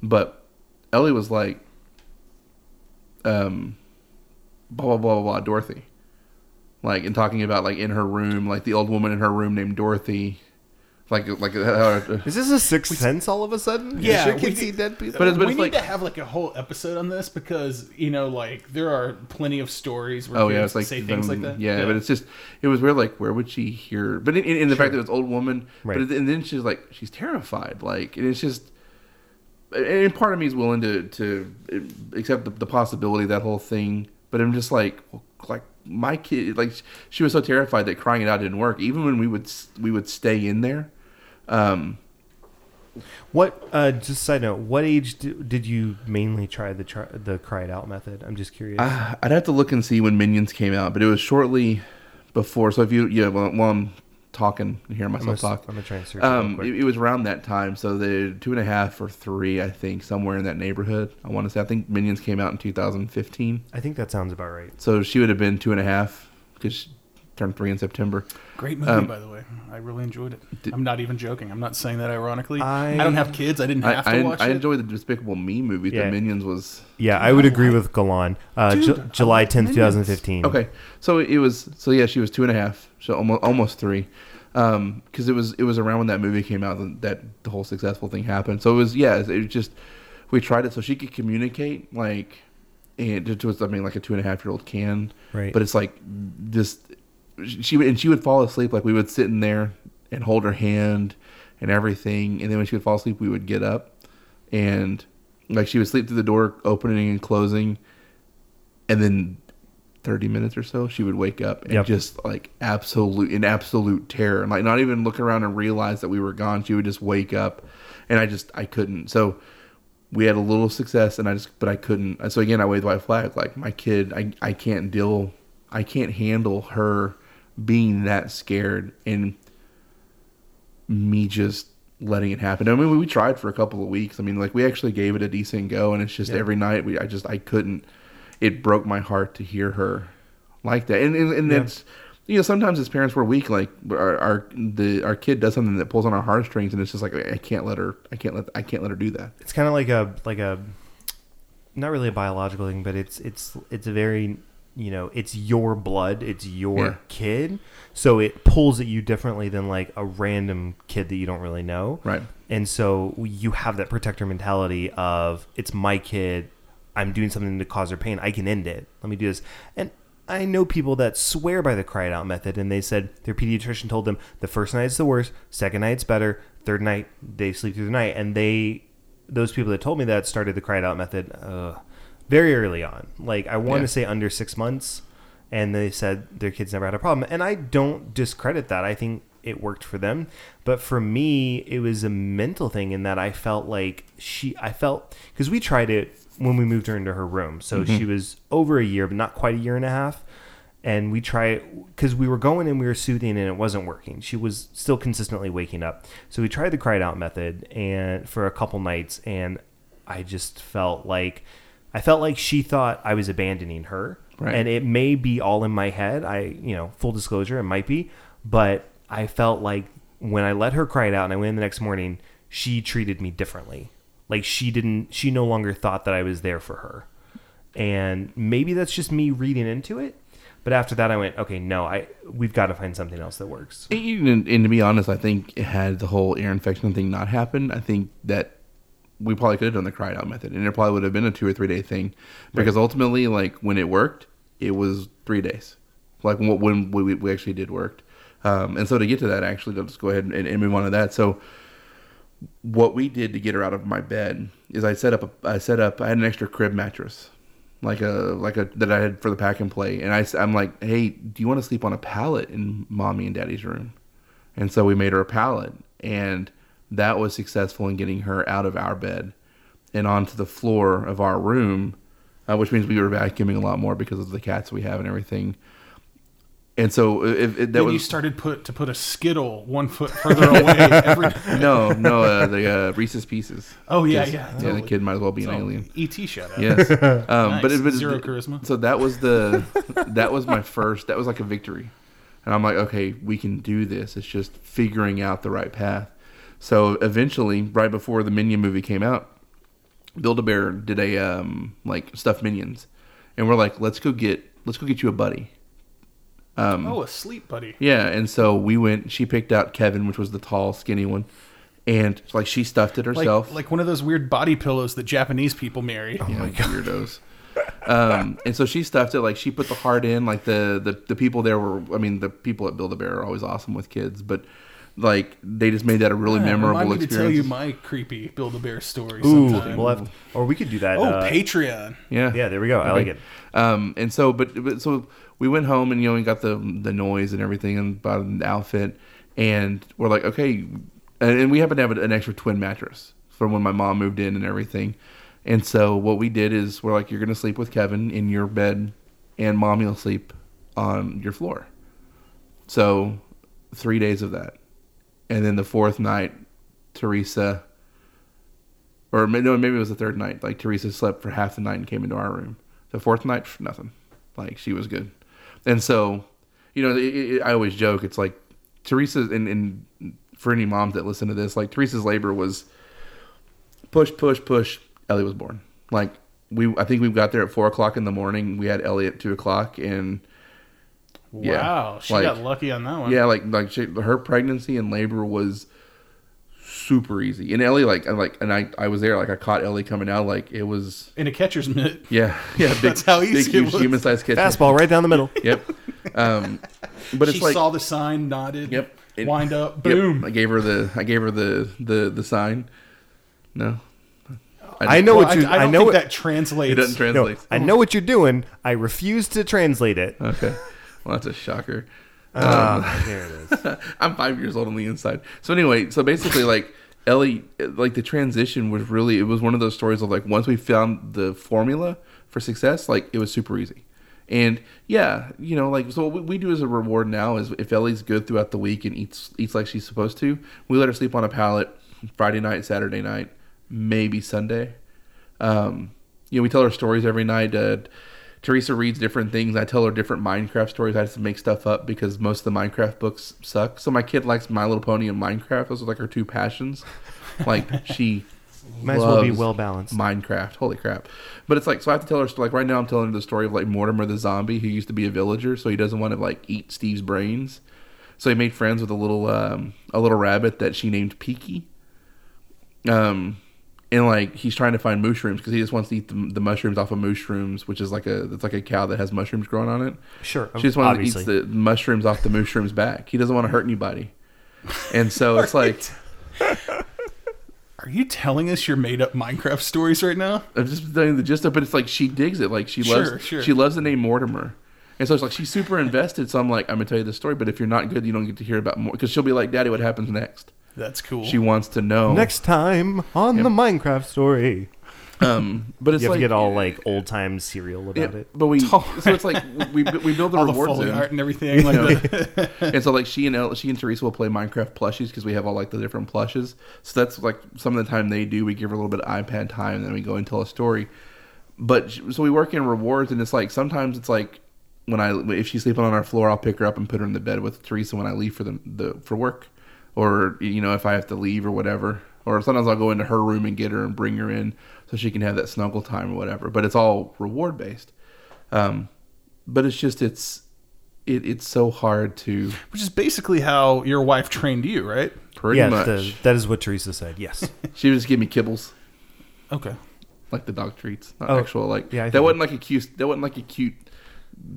But Ellie was like, um, blah, blah, blah, blah, blah, Dorothy. Like, and talking about, like, in her room, like, the old woman in her room named Dorothy. Like, like uh, is this a Sixth Sense all of a sudden? Yeah. Sure we see dead people. But it's, but we it's need like, to have, like, a whole episode on this because, you know, like, there are plenty of stories where oh, yeah, it's like, say things um, like that. Yeah, yeah, but it's just, it was weird, like, where would she hear? But in, in, in the sure. fact that it was old woman. Right. But, and then she's like, she's terrified. Like, and it's just... And part of me is willing to, to accept the, the possibility of that whole thing, but I'm just like, like my kid, like she was so terrified that crying it out didn't work. Even when we would we would stay in there. Um, what? Uh, just side note. What age do, did you mainly try the try, the cry it out method? I'm just curious. I, I'd have to look and see when Minions came out, but it was shortly before. So if you yeah, well, well I'm talking and hearing myself I'm a, talk. I'm gonna try and search um, it, it was around that time, so the two and a half or three, I think, somewhere in that neighborhood. I want to say I think Minions came out in two thousand fifteen. I think that sounds about right. So she would have been two and a half because she turned three in September. Great movie, um, by the way. I really enjoyed it. Did, I'm not even joking. I'm not saying that ironically. I, I don't have kids. I didn't have I, to I, watch I it. I enjoyed the Despicable Me movie. Yeah. The Minions was. Yeah, I would agree with Galan. Uh, Dude, Ju- July tenth, two thousand fifteen. Okay, so it was. So yeah, she was two and a half. So almost almost three, because um, it was it was around when that movie came out and that the whole successful thing happened. So it was yeah. It was just we tried it so she could communicate like, and it was I mean like a two and a half year old can. Right. But it's like just. She would, and she would fall asleep. Like we would sit in there and hold her hand and everything. And then when she would fall asleep, we would get up and like she would sleep through the door opening and closing. And then thirty minutes or so, she would wake up and yep. just like absolute in absolute terror and like not even look around and realize that we were gone. She would just wake up, and I just I couldn't. So we had a little success, and I just but I couldn't. So again, I waved the white flag. Like my kid, I I can't deal. I can't handle her. Being that scared and me just letting it happen. I mean, we, we tried for a couple of weeks. I mean, like we actually gave it a decent go, and it's just yeah. every night we, I just, I couldn't, it broke my heart to hear her like that. And, and, and yeah. it's, you know, sometimes as parents we're weak, like our, our, the, our kid does something that pulls on our heartstrings, and it's just like, I can't let her, I can't let, I can't let her do that. It's kind of like a, like a, not really a biological thing, but it's, it's, it's a very, you know, it's your blood, it's your yeah. kid, so it pulls at you differently than like a random kid that you don't really know. Right. And so you have that protector mentality of it's my kid, I'm doing something to cause her pain, I can end it, let me do this. And I know people that swear by the cry it out method, and they said their pediatrician told them the first night's the worst, second night's better, third night they sleep through the night. And they, those people that told me that started the cry it out method uh very early on, like I want yeah. to say under six months, and they said their kids never had a problem. And I don't discredit that. I think it worked for them. But for me, it was a mental thing in that I felt like she, I felt, because we tried it when we moved her into her room. So mm-hmm. she was over a year, but not quite a year and a half. And we tried, because we were going and we were soothing and it wasn't working. She was still consistently waking up. So we tried the cried out method and for a couple nights. And I just felt like, I felt like she thought I was abandoning her. Right. And it may be all in my head. I, you know, full disclosure, it might be. But I felt like when I let her cry it out and I went in the next morning, she treated me differently. Like she didn't, she no longer thought that I was there for her. And maybe that's just me reading into it. But after that, I went, okay, no, I we've got to find something else that works. And, and to be honest, I think had the whole ear infection thing not happened, I think that we probably could have done the cry it out method. And it probably would have been a two or three day thing. Because right. ultimately, like when it worked, it was three days. Like when we, we actually did work. Um, and so to get to that, actually, let's go ahead and, and move on to that. So what we did to get her out of my bed is I set up, a, I set up, I had an extra crib mattress, like a, like a, that I had for the pack and play. And I, I'm like, hey, do you want to sleep on a pallet in mommy and daddy's room? And so we made her a pallet, and that was successful in getting her out of our bed and onto the floor of our room, uh, which means we were vacuuming a lot more because of the cats we have and everything. And so if, if that then was, you started put to put a Skittle one foot further away. Every... No, no, uh, the uh, Reese's Pieces. Oh yeah, yeah, yeah. Totally. The kid might as well be so, an alien. E T shout out. Yes, um, nice. But it was zero charisma. So that was the that was my first. That was like a victory, and I'm like, okay, we can do this. It's just figuring out the right path. So eventually, right before the Minion movie came out, Build-A-Bear did a um, like stuffed Minions, and we're like, let's go get let's go get you a buddy. Um, oh, a sleep buddy. Yeah, and so we went, she picked out Kevin, which was the tall, skinny one, and like she stuffed it herself. Like, like one of those weird body pillows that Japanese people marry. Oh yeah, my God. Weirdos. um, and so she stuffed it, like she put the heart in, like the, the, the people there were, I mean, the people at Build-A-Bear are always awesome with kids, but like they just made that a really yeah, memorable experience. I need to tell you my creepy Build-A-Bear story Ooh, sometime. We'll have, or we could do that. Oh, uh, Patreon. Yeah. Yeah, there we go. Okay. I like it. Um, and so, but, but so... We went home and, you know, we got the the noise and everything and about an outfit. And we're like, okay. And, and we happened to have an extra twin mattress from when my mom moved in and everything. And so what we did is we're like, you're going to sleep with Kevin in your bed and mommy will sleep on your floor. So three days of that. And then the fourth night, Teresa, or no, maybe it was the third night. Like Teresa slept for half the night and came into our room. The fourth night, nothing. Like she was good. And so, you know, it, it, I always joke, it's like Teresa, and, and for any moms that listen to this, like Teresa's labor was push, push, push. Ellie was born. Like we, I think we got there at four o'clock in the morning. We had Ellie at two o'clock and yeah, wow, she like, got lucky on that one. Yeah. Like, like she, her pregnancy and labor was super easy. And Ellie, like, I like, and I, I was there, like I caught Ellie coming out, like it was in a catcher's mitt. Yeah, yeah, big, that's how easy big, it was. Human-sized catcher. Fastball right down the middle. Yep. Um, but she it's like, saw the sign, nodded. Yep. It, wind up. Boom. Yep. I gave her the, I gave her the, the, the sign. No. I, I know well, what you. I, I don't I know think what, that translates. It doesn't translate. No, I know what you're doing. I refuse to translate it. Okay. Well, that's a shocker. Um, oh, there it is. I'm five years old on the inside. So anyway, so basically, like Ellie, like the transition was really. It was one of those stories of like once we found the formula for success, like it was super easy. And yeah, you know, like so what we do as a reward now is if Ellie's good throughout the week and eats eats like she's supposed to, we let her sleep on a pallet Friday night, Saturday night, maybe Sunday. Um, you know, we tell her stories every night. Uh, Teresa reads different things. I tell her different Minecraft stories. I just make stuff up because most of the Minecraft books suck. So my kid likes My Little Pony and Minecraft. Those are like her two passions. Like she might as well be well balanced. Minecraft, holy crap! But it's like so I have to tell her like right now I'm telling her the story of like Mortimer the zombie who used to be a villager, so he doesn't want to like eat Steve's brains. So he made friends with a little um, a little rabbit that she named Peaky. Um. And like he's trying to find mushrooms because he just wants to eat the, the mushrooms off of mushrooms, which is like a it's like a cow that has mushrooms growing on it. Sure, she just wants obviously. to eat the mushrooms off the mushrooms back. He doesn't want to hurt anybody, and so it's like, are you telling us your made up Minecraft stories right now? I'm just telling you the gist of it. But it's like she digs it. Like she loves sure, sure. she loves the name Mortimer, And so it's like, she's super invested. So I'm like, I'm going to tell you this story, but if you're not good, you don't get to hear about more. Because she'll be like, Daddy, what happens next? That's cool. She wants to know. Next time on yeah. the Minecraft story. Um, but it's you have like, to get all like old time serial about yeah, it. But we so it's like we we build the all reward the Foley art and everything. Like that. And so like she and El, she and Teresa will play Minecraft plushies because we have all like the different plushes. So that's like some of the time they do. We give her a little bit of iPad time, and then we go and tell a story. But so we work in rewards, and it's like sometimes it's like when I if she's sleeping on our floor, I'll pick her up and put her in the bed with Teresa when I leave for the, the for work, or you know if I have to leave or whatever. Or sometimes I'll go into her room and get her and bring her in so she can have that snuggle time or whatever. But it's all reward based. Um, but it's just it's it, it's so hard to. Which is basically how your wife trained you, right? Pretty yeah, much. The, that is what Teresa said. Yes, she would just give me kibbles. Okay, like the dog treats, not oh, actual like. Yeah, that wasn't like a cute. That wasn't like a cute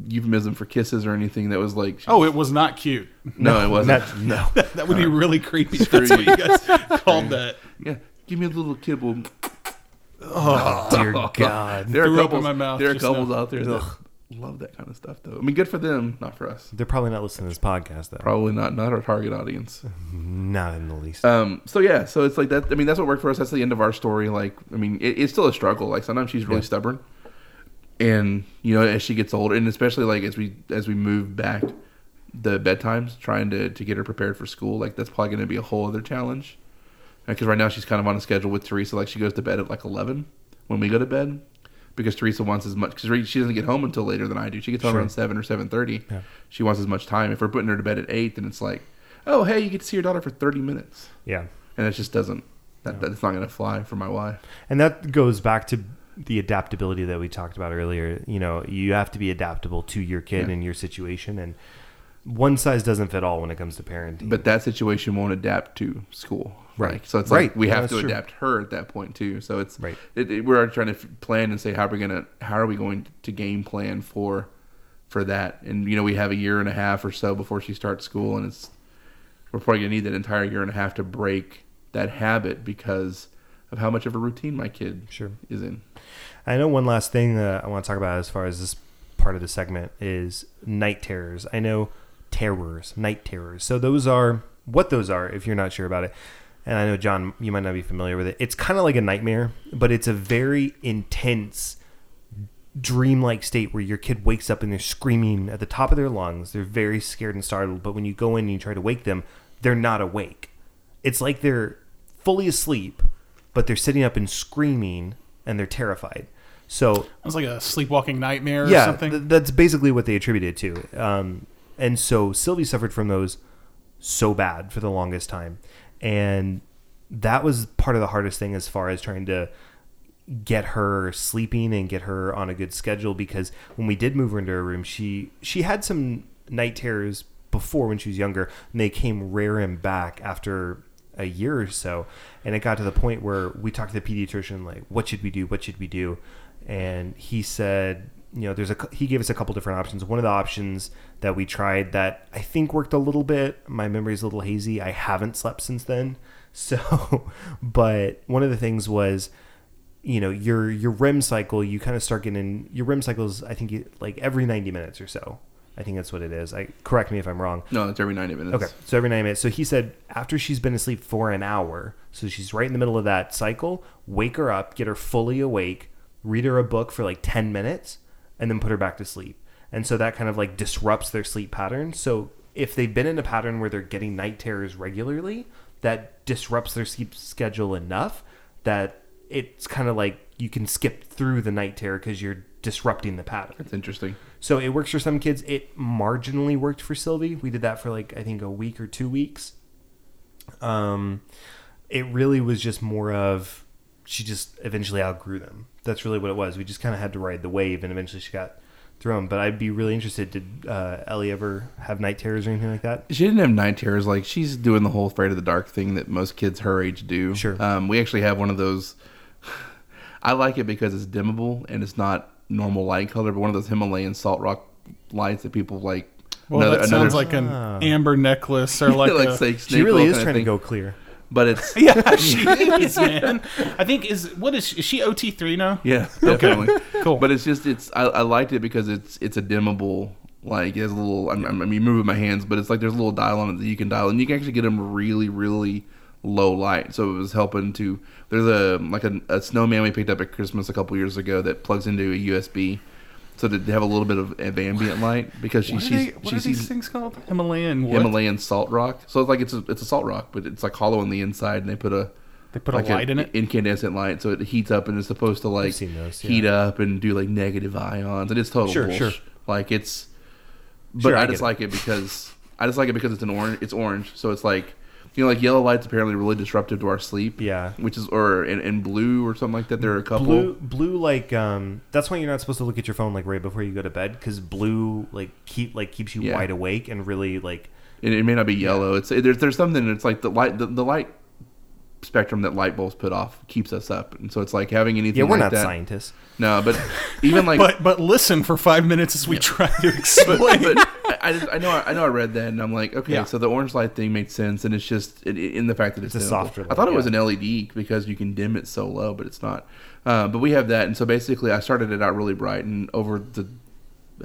euphemism for kisses or anything. That was like, oh, it was not cute. No, no it wasn't. That, no, that, that would be really creepy. That's what you guys called that. Yeah, give me a little kibble. Oh, oh dear God! There are couples, my mouth there are couples out there that Ugh. love that kind of stuff, though. I mean, good for them, not for us. They're probably not listening to this podcast, though. Probably not, not our target audience. Not in the least. Um. So yeah. So it's like that. I mean, that's what worked for us. That's the end of our story. Like, I mean, it, it's still a struggle. Like sometimes she's really yeah. stubborn, and you know, as she gets older, and especially like as we as we move back the bedtimes, trying to to get her prepared for school. Like that's probably going to be a whole other challenge. Because right now she's kind of on a schedule with Teresa. Like she goes to bed at like eleven when we go to bed, because Teresa wants as much. Because she doesn't get home until later than I do. She gets home sure. around seven or seven thirty. Yeah. She wants as much time. If we're putting her to bed at eight, then it's like, oh hey, you get to see your daughter for thirty minutes. Yeah, and it just doesn't. That, no. That's not going to fly for my wife. And that goes back to the adaptability that we talked about earlier. You know, you have to be adaptable to your kid yeah. and your situation. And one size doesn't fit all when it comes to parenting. But that situation won't adapt to school. Right. Like, so it's right. like we yeah, have to true. adapt her at that point too. So it's right. it, it, we're trying to plan and say how we're gonna how are we going to game plan for for that. And you know we have a year and a half or so before she starts school, and it's we're probably gonna need that entire year and a half to break that habit because of how much of a routine my kid sure. is in. I know one last thing that I want to talk about as far as this part of the segment is night terrors. I know terrors, night terrors. So those are what those are if you're not sure about it. And I know, John, you might not be familiar with it. It's kind of like a nightmare, but it's a very intense dreamlike state where your kid wakes up and they're screaming at the top of their lungs. They're very scared and startled. But when you go in and you try to wake them, they're not awake. It's like they're fully asleep, but they're sitting up and screaming and they're terrified. So it's like a sleepwalking nightmare yeah, or something. Th- that's basically what they attribute it to. Um, and so Sylvie suffered from those so bad for the longest time. And that was part of the hardest thing as far as trying to get her sleeping and get her on a good schedule, because when we did move her into her room, she she had some night terrors before when she was younger, and they came rearing back after a year or so. And it got to the point where we talked to the pediatrician, like, what should we do? What should we do? And he said, you know, there's a he gave us a couple different options. One of the options that we tried that I think worked a little bit. My memory's a little hazy. I haven't slept since then. So, but one of the things was, you know, your your R E M cycle. You kind of start getting your R E M cycles. I think you, like every ninety minutes or so. I think that's what it is. I correct me if I'm wrong. No, it's every ninety minutes. Okay, so every ninety minutes. So he said after she's been asleep for an hour, so she's right in the middle of that cycle. Wake her up, get her fully awake, read her a book for like ten minutes. And then put her back to sleep. And so that kind of like disrupts their sleep pattern. So if they've been in a pattern where they're getting night terrors regularly, that disrupts their sleep schedule enough that it's kind of like you can skip through the night terror because you're disrupting the pattern. That's interesting. So it works for some kids. It marginally worked for Sylvie. We did that for like, I think a week or two weeks. Um, it really was just more of, she just eventually outgrew them. That's really what it was. We just kind of had to ride the wave, and eventually she got thrown. But I'd be really interested. Did uh, Ellie ever have night terrors or anything like that? She didn't have night terrors. Like, she's doing the whole afraid of the dark thing that most kids her age do. Sure. Um, we actually have one of those. I like it because it's dimmable, and it's not normal light color, but one of those Himalayan salt rock lights that people like. Well, another, that sounds another, like an uh, amber necklace or like, like a... Snake she really is trying to go clear. But it's yeah, she is, man. I think is what is she, is she O T three now? Yeah, definitely. Okay. Cool. But it's just it's I, I liked it because it's it's a dimmable Like, it has a little, I'm, I'm, I mean, moving my hands, but it's like there's a little dial on it that you can dial, and you can actually get them really, really low light. So it was helping to, there's a, like a, a snowman we picked up at Christmas a couple years ago that plugs into a U S B. So to have a little bit of, of ambient light, because she, what she's, they, what she's, are these things called? Himalayan what? Himalayan salt rock. So it's like it's a, it's a salt rock, but it's like hollow on the inside, and they put a they put like a light a, in it, incandescent light, so it heats up and it's supposed to like those, yeah. heat up and do like negative ions, and it's total sure, bullshit. Sure. Like it's, but sure, I, I just it. like it because I just like it because it's an orange. It's orange, so it's like. You know, like yellow light's apparently really disruptive to our sleep. Yeah, which is or and, and blue or something like that. There are a couple blue, blue like um. That's why you're not supposed to look at your phone like right before you go to bed, because blue like keep like keeps you yeah. wide awake and really like. And it may not be yellow. Yeah. It's there's there's something. It's like the light the, the light spectrum that light bulbs put off keeps us up, and so it's like having anything. Yeah, we're like not that. scientists. No, but even like but but listen for five minutes as we yeah. try to explain. but, but, I, just, I know I know I read that and I'm like, okay, yeah. so the orange light thing made sense, and it's just it, it, in the fact that it's, it's a softer light. I thought it yeah. was an L E D because you can dim it so low, but it's not. Uh, but we have that, and so basically I started it out really bright, and over the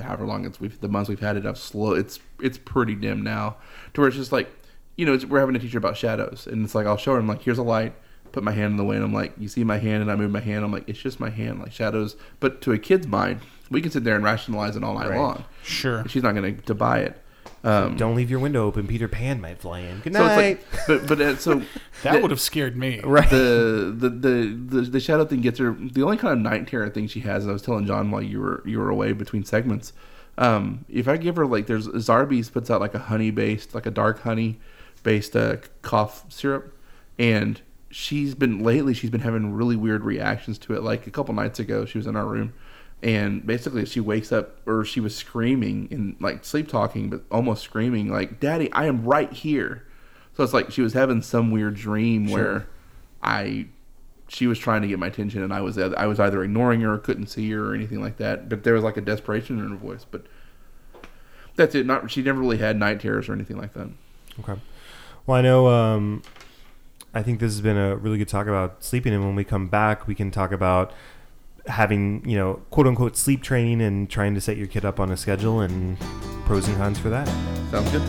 however long it's we've the months we've had it, I've slow it's it's pretty dim now to where it's just like, you know, it's, we're having a teacher about shadows, and it's like I'll show her, I'm like, here's a light, put my hand in the way, and I'm like, you see my hand, and I move my hand, I'm like, it's just my hand, like shadows. But to a kid's mind, we can sit there and rationalize it all night right. long. Sure. She's not going to to buy it. Um, Don't leave your window open. Peter Pan might fly in. Good night. So it's like, but but uh, so that the, would have scared me. Right. The, the the the the shadow thing gets her. The only kind of night terror thing she has, and I was telling John while you were you were away between segments. Um, if I give her like, there's Zarbee's puts out like a honey based, like a dark honey based uh, cough syrup, and she's been lately she's been having really weird reactions to it. Like a couple nights ago, she was in our room. And basically, she wakes up, or she was screaming and like sleep talking, but almost screaming like, "Daddy, I am right here." So it's like she was having some weird dream sure. where I, she was trying to get my attention, and I was I was either ignoring her, or couldn't see her, or anything like that. But there was like a desperation in her voice. But that's it. Not she never really had night terrors or anything like that. Okay. Well, I know. Um, I think this has been a really good talk about sleeping, and when we come back, we can talk about having, you know, quote unquote sleep training and trying to set your kid up on a schedule and pros and cons for that. Sounds good.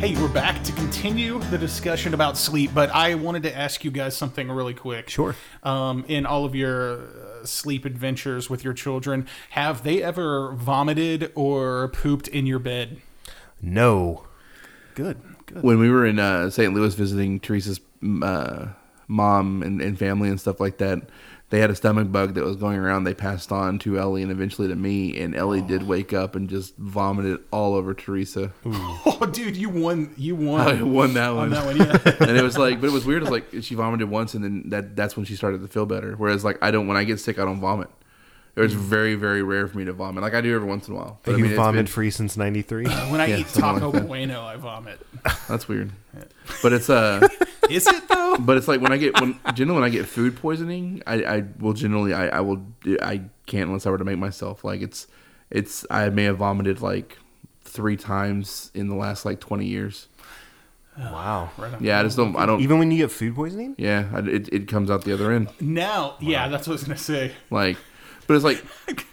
Hey, we're back to continue the discussion about sleep, but I wanted to ask you guys something really quick. Sure. Um, in all of your sleep adventures with your children, have they ever vomited or pooped in your bed? No. Good. Good. When we were in uh, Saint Louis visiting Teresa's uh, mom and, and family and stuff like that, they had a stomach bug that was going around. They passed on to Ellie and eventually to me, and Ellie oh. did wake up and just vomited all over Teresa. Ooh. Oh, dude, you won! You won! I won that one. On that one, yeah. And it was like, but it was weird. It's like she vomited once, and then that that's when she started to feel better. Whereas, like, I don't. When I get sick, I don't vomit. It's very, very rare for me to vomit. Like I do every once in a while. But, you I mean, vomit been... free since ninety-three? Uh, when I yeah, eat Taco like Bueno, I vomit. That's weird. But it's uh, is it though? But it's like when I get when generally when I get food poisoning, I, I will generally I, I will I can't unless I were to make myself. Like it's it's I may have vomited like three times in the last like twenty years. Wow. Right on. Yeah, I just don't. I don't. Even when you get food poisoning? Yeah, I, it it comes out the other end. Now, wow. Yeah, that's what I was gonna say. Like. But it's like,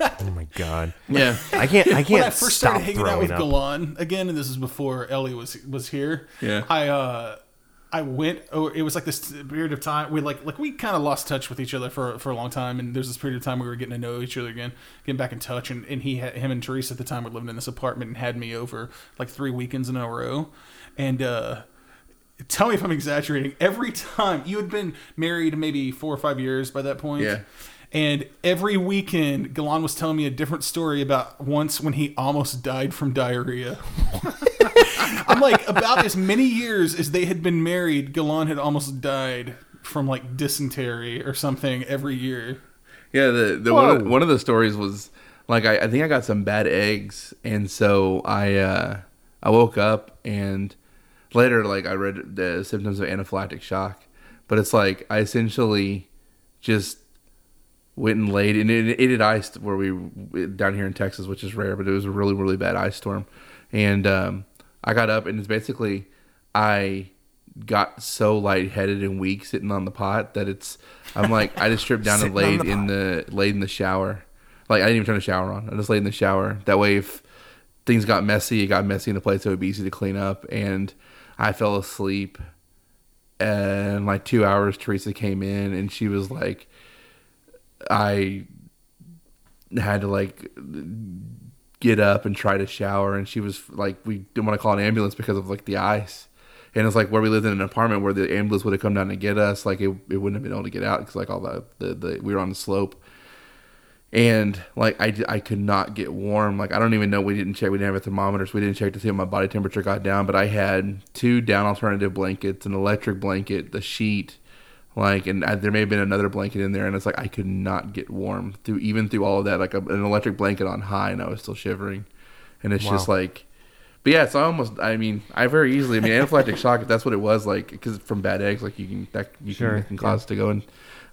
oh my god, yeah, I can't, I can't. When I first stop started hanging out with up. Galan again, and this is before Ellie was was here. Yeah, I, uh, I went. Oh, it was like this period of time we like, like we kind of lost touch with each other for for a long time, and there's this period of time we were getting to know each other again, getting back in touch, and and he, had, him, and Teresa at the time were living in this apartment and had me over like three weekends in a row, and. uh Tell me if I'm exaggerating. Every time you had been married maybe four or five years by that point. Yeah. And every weekend, Galan was telling me a different story about once when he almost died from diarrhea. I'm like, about as many years as they had been married, Galan had almost died from like dysentery or something every year. Yeah, the, the one, of, one of the stories was like, I, I think I got some bad eggs. And so I, uh, I woke up and later, like I read the symptoms of anaphylactic shock. But it's like, I essentially just... went and laid, and it, it had iced where we down here in Texas, which is rare, but it was a really, really bad ice storm. And um, I got up, and it's basically I got so lightheaded and weak sitting on the pot that it's I'm like I just stripped down and laid the in the laid in the shower. Like I didn't even turn the shower on. I just laid in the shower. That way if things got messy, it got messy in the place so it would be easy to clean up, and I fell asleep. And like two hours Teresa came in and she was like, I had to like get up and try to shower, and she was like, we didn't want to call an ambulance because of like the ice, and it's like where we lived in an apartment where the ambulance would have come down to get us, like it, it wouldn't have been able to get out because like all the, the the we were on the slope, and like I, I could not get warm. Like I don't even know, we didn't check we didn't have a thermometer, so we didn't check to see if my body temperature got down, but I had two down alternative blankets, an electric blanket, the sheet, like, and I, there may have been another blanket in there, and it's like I could not get warm through even through all of that, like a, an electric blanket on high, and I was still shivering, and it's wow. just like, but yeah, so I almost, I mean, I very easily, I mean, anaphylactic shock, if that's what it was, like, because from bad eggs, like you can that you sure. can, can cause yeah. to go in.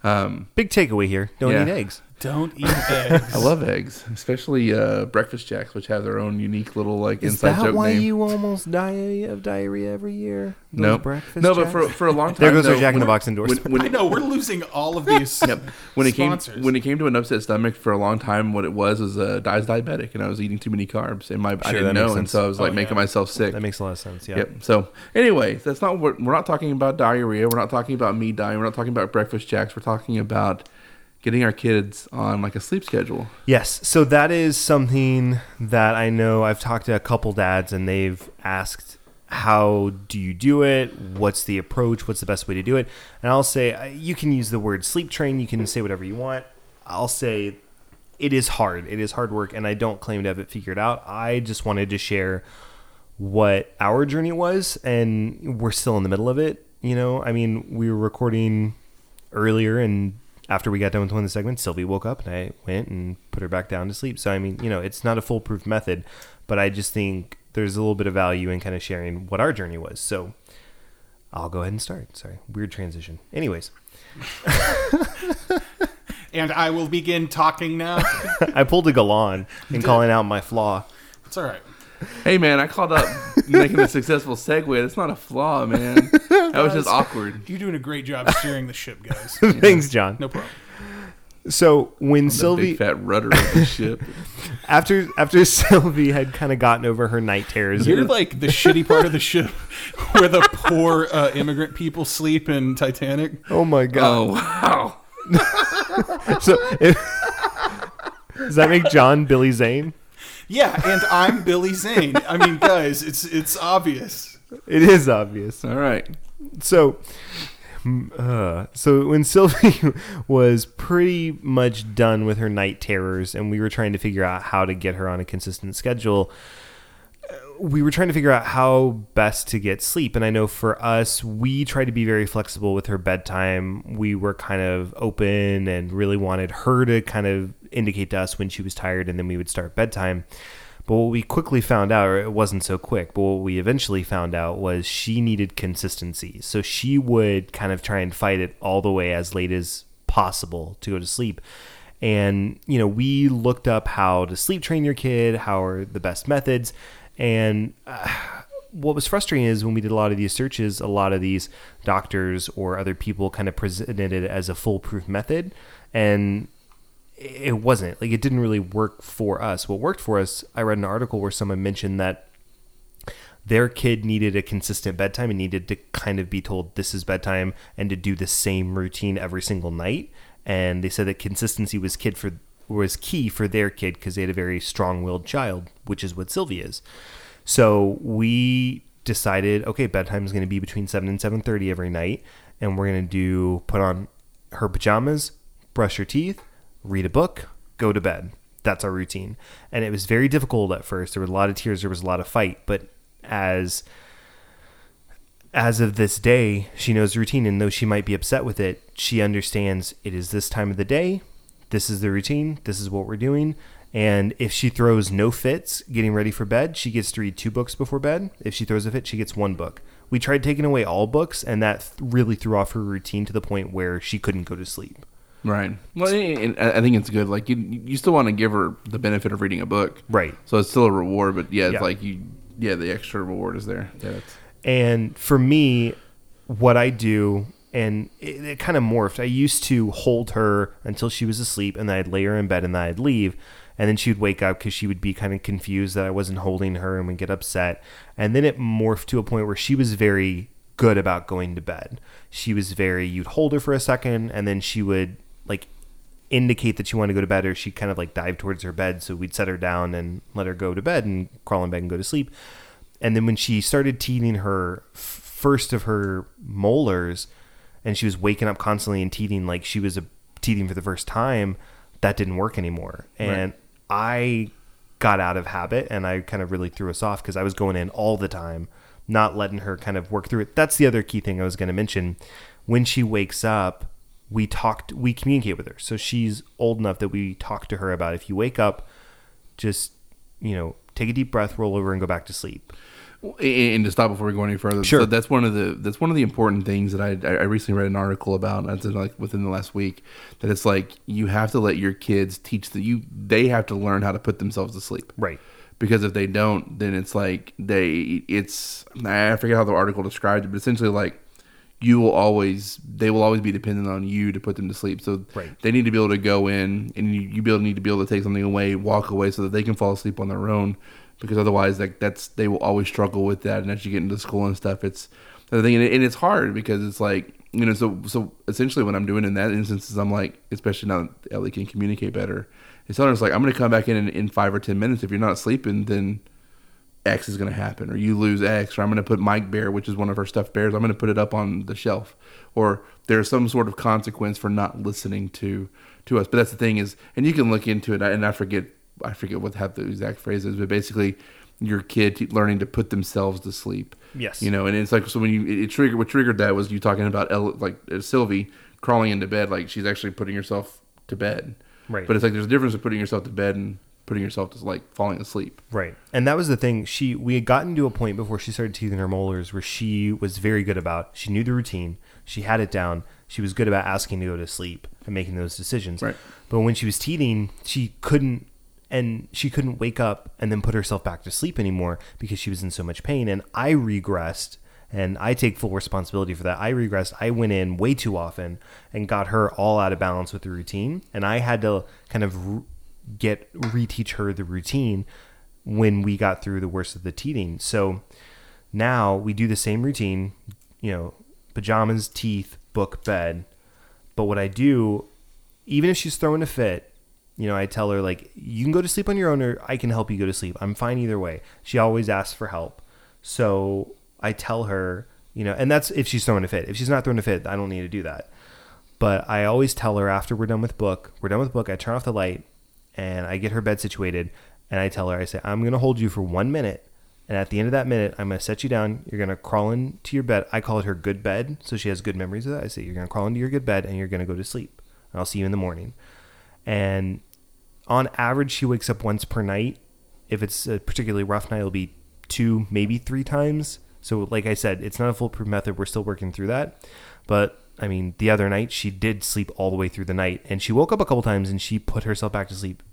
Um, Big takeaway here: don't yeah. eat eggs. Don't eat eggs. I love eggs, especially uh, Breakfast Jacks, which have their own unique little like Is inside joke name. Is that why you almost die of diarrhea every year? No, nope. Breakfast no, Jacks? But for for a long time, there goes though, our Jack-in-the-Box endorsement. When, when, I know we're losing all of these. Yep. When it sponsors. came when it came to an upset stomach for a long time, what it was was uh, I was diabetic and I was eating too many carbs, and my sure, I didn't know, sense. and so I was like oh, making yeah. myself sick. That makes a lot of sense. Yeah. Yep. So anyway, that's not what we're not talking about diarrhea. We're not talking about me dying. We're not talking about Breakfast Jacks. We're talking about getting our kids on like a sleep schedule. Yes. So that is something that I know I've talked to a couple dads, and they've asked, how do you do it? What's the approach? What's the best way to do it? And I'll say, you can use the word sleep train. You can say whatever you want. I'll say it is hard. It is hard work. And I don't claim to have it figured out. I just wanted to share what our journey was, and we're still in the middle of it. You know, I mean, we were recording earlier, and after we got done with one of the segments, Sylvie woke up and I went and put her back down to sleep. So, I mean, you know, it's not a foolproof method, but I just think there's a little bit of value in kind of sharing what our journey was. So I'll go ahead and start. Sorry. Weird transition. Anyways. And I will begin talking now. I pulled a Galan in calling out my flaw. It's all right. Hey, man, I called up making a successful segue. That's not a flaw, man. That was just awkward. You're doing a great job steering the ship, guys. Thanks, John. No problem. So when On Sylvie... the big fat rudder of the ship. After after Sylvie had kind of gotten over her night terrors. You're like the shitty part of the ship where the poor uh, immigrant people sleep in Titanic. Oh, my God. Oh, wow. So if, does that make John Billy Zane? Yeah, and I'm Billy Zane. I mean, guys, it's it's obvious. It is obvious. All right. So, uh, so when Sylvie was pretty much done with her night terrors, and we were trying to figure out how to get her on a consistent schedule, we were trying to figure out how best to get sleep. And I know for us, we tried to be very flexible with her bedtime. We were kind of open and really wanted her to kind of indicate to us when she was tired, and then we would start bedtime. But what we quickly found out, or it wasn't so quick, but what we eventually found out was she needed consistency. So she would kind of try and fight it all the way as late as possible to go to sleep. And, you know, we looked up how to sleep train your kid, how are the best methods. And uh, what was frustrating is when we did a lot of these searches, a lot of these doctors or other people kind of presented it as a foolproof method. And it wasn't. Like, it didn't really work for us. What worked for us, I read an article where someone mentioned that their kid needed a consistent bedtime and needed to kind of be told this is bedtime and to do the same routine every single night. And they said that consistency was kid for was key for their kid because they had a very strong-willed child, which is what Sylvie is. So we decided, okay, bedtime is going to be between seven and seven thirty every night, and we're going to do put on her pajamas, brush her teeth, read a book, go to bed. That's our routine. And it was very difficult at first. There were a lot of tears. There was a lot of fight. But as as of this day, she knows the routine, and though she might be upset with it, she understands it is this time of the day. This is the routine. This is what we're doing. And if she throws no fits getting ready for bed, she gets to read two books before bed. If she throws a fit, she gets one book. We tried taking away all books, and that th- really threw off her routine to the point where she couldn't go to sleep. Right. Well, and I think it's good. Like, you you still want to give her the benefit of reading a book. Right. So it's still a reward, but yeah, it's yeah. like you, yeah, the extra reward is there. Yeah, And for me, what I do, and it, it kind of morphed. I used to hold her until she was asleep, and then I'd lay her in bed, and then I'd leave. And then she'd wake up because she would be kind of confused that I wasn't holding her and would get upset. And then it morphed to a point where she was very good about going to bed. She was very, you'd hold her for a second, and then she would like indicate that she wanted to go to bed, or she'd kind of like dive towards her bed. So we'd set her down and let her go to bed and crawl in bed and go to sleep. And then when she started teething her first of her molars, and she was waking up constantly and teething like she was a, teething for the first time, that didn't work anymore. And right. I got out of habit, and I kind of really threw us off because I was going in all the time, not letting her kind of work through it. That's the other key thing I was going to mention. When she wakes up, we talked, we communicate with her. So she's old enough that we talk to her about, if you wake up, just, you know, take a deep breath, roll over, and go back to sleep. And to stop before we go any further, sure. So that's one of the that's one of the important things that I I recently read an article about. That's like within the last week, that it's like you have to let your kids teach that you they have to learn how to put themselves to sleep, right? Because if they don't, then it's like they it's I forget how the article described it, but essentially like you will always they will always be dependent on you to put them to sleep. So right. They need to be able to go in, and you you be able, need to be able to take something away, walk away, so that they can fall asleep on their own. Because otherwise, like that's they will always struggle with that, and as you get into school and stuff, it's the thing, and, it, and it's hard because it's like you know. So, so essentially, what I'm doing in that instance is I'm like, especially now that Ellie can communicate better, it's almost like I'm going to come back in, in in five or ten minutes. If you're not sleeping, then X is going to happen, or you lose X, or I'm going to put Mike Bear, which is one of her stuffed bears, I'm going to put it up on the shelf, or there's some sort of consequence for not listening to to us. But that's the thing is, and you can look into it, and I forget. I forget what have the exact phrase is, but basically your kid learning to put themselves to sleep. Yes. You know, and it's like, so when you, it triggered, what triggered that was you talking about Elle, like Sylvie crawling into bed, like she's actually putting herself to bed. Right. But it's like, there's a difference of putting yourself to bed and putting yourself to like falling asleep. Right. And that was the thing. She, we had gotten to a point before she started teething her molars where she was very good about, she knew the routine, she had it down. She was good about asking to go to sleep and making those decisions. Right. But when she was teething, she couldn't, And she couldn't wake up and then put herself back to sleep anymore because she was in so much pain. And I regressed, and I take full responsibility for that. I regressed. I went in way too often and got her all out of balance with the routine. And I had to kind of get reteach her the routine when we got through the worst of the teething. So now we do the same routine, you know, pajamas, teeth, book, bed. But what I do, even if she's throwing a fit, you know, I tell her, like, you can go to sleep on your own, or I can help you go to sleep. I'm fine either way. She always asks for help. So I tell her, you know, and that's if she's throwing a fit. If she's not throwing a fit, I don't need to do that. But I always tell her after we're done with book, we're done with book, I turn off the light, and I get her bed situated, and I tell her, I say, I'm going to hold you for one minute. And at the end of that minute, I'm going to set you down. You're going to crawl into your bed. I call it her good bed. So she has good memories of that. I say, you're going to crawl into your good bed, and you're going to go to sleep. And I'll see you in the morning. And on average, she wakes up once per night. If it's a particularly rough night, it'll be two, maybe three times. So like I said, it's not a foolproof method. We're still working through that. But I mean, the other night she did sleep all the way through the night, and she woke up a couple times and she put herself back to sleep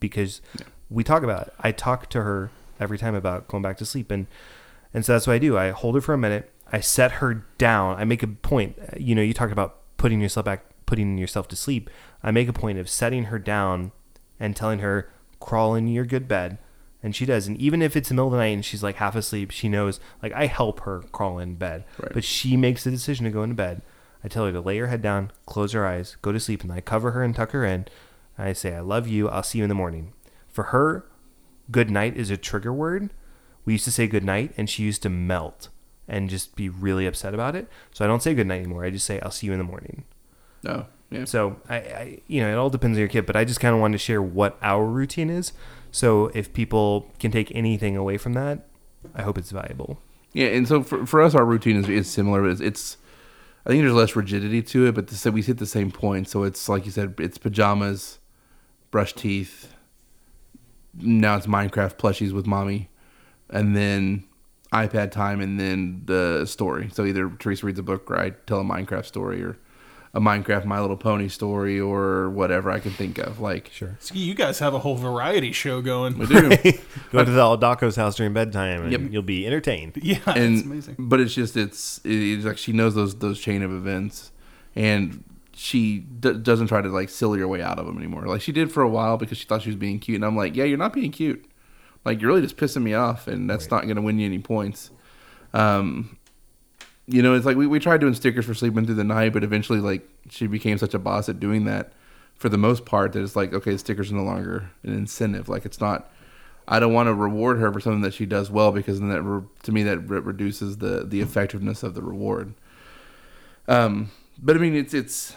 because yeah. we talk about it. I talk to her every time about going back to sleep. And, and so that's what I do. I hold her for a minute. I set her down. I make a point. You know, you talked about putting yourself back, putting yourself to sleep. I make a point of setting her down and telling her, crawl in your good bed. And she does. And even if it's the middle of the night and she's like half asleep, she knows, like, I help her crawl in bed. Right. But she makes the decision to go into bed. I tell her to lay her head down, close her eyes, go to sleep. And I cover her and tuck her in. And I say, I love you. I'll see you in the morning. For her, good night is a trigger word. We used to say good night, and she used to melt and just be really upset about it. So I don't say good night anymore. I just say, I'll see you in the morning. No. Yeah. So I, I, you know, it all depends on your kid, but I just kind of wanted to share what our routine is. So if people can take anything away from that, I hope it's valuable. Yeah. And so for, for us, our routine is, is similar, but it's, it's, I think there's less rigidity to it, but the, we hit the same point. So it's like you said, it's pajamas, brush teeth. Now it's Minecraft plushies with mommy, and then iPad time, and then the story. So either Teresa reads a book or I tell a Minecraft story or a Minecraft My Little Pony story or whatever I can think of. Like, sure. So you guys have a whole variety show going. We do. Right? Go to the Aldaco's house during bedtime and yep. you'll be entertained. Yeah, and, it's amazing. But it's just, it's, it's like she knows those those chain of events and she d- doesn't try to like silly her way out of them anymore. Like she did for a while because she thought she was being cute. And I'm like, yeah, you're not being cute. Like, you're really just pissing me off, and that's right. not going to win you any points. Um, you know, it's like we, we tried doing stickers for sleeping through the night, but eventually, like, she became such a boss at doing that for the most part that it's like, okay, stickers are no longer an incentive. Like, it's not, I don't want to reward her for something that she does well because then that, re- to me, that re- reduces the, the effectiveness of the reward. Um, but, I mean, it's, it's,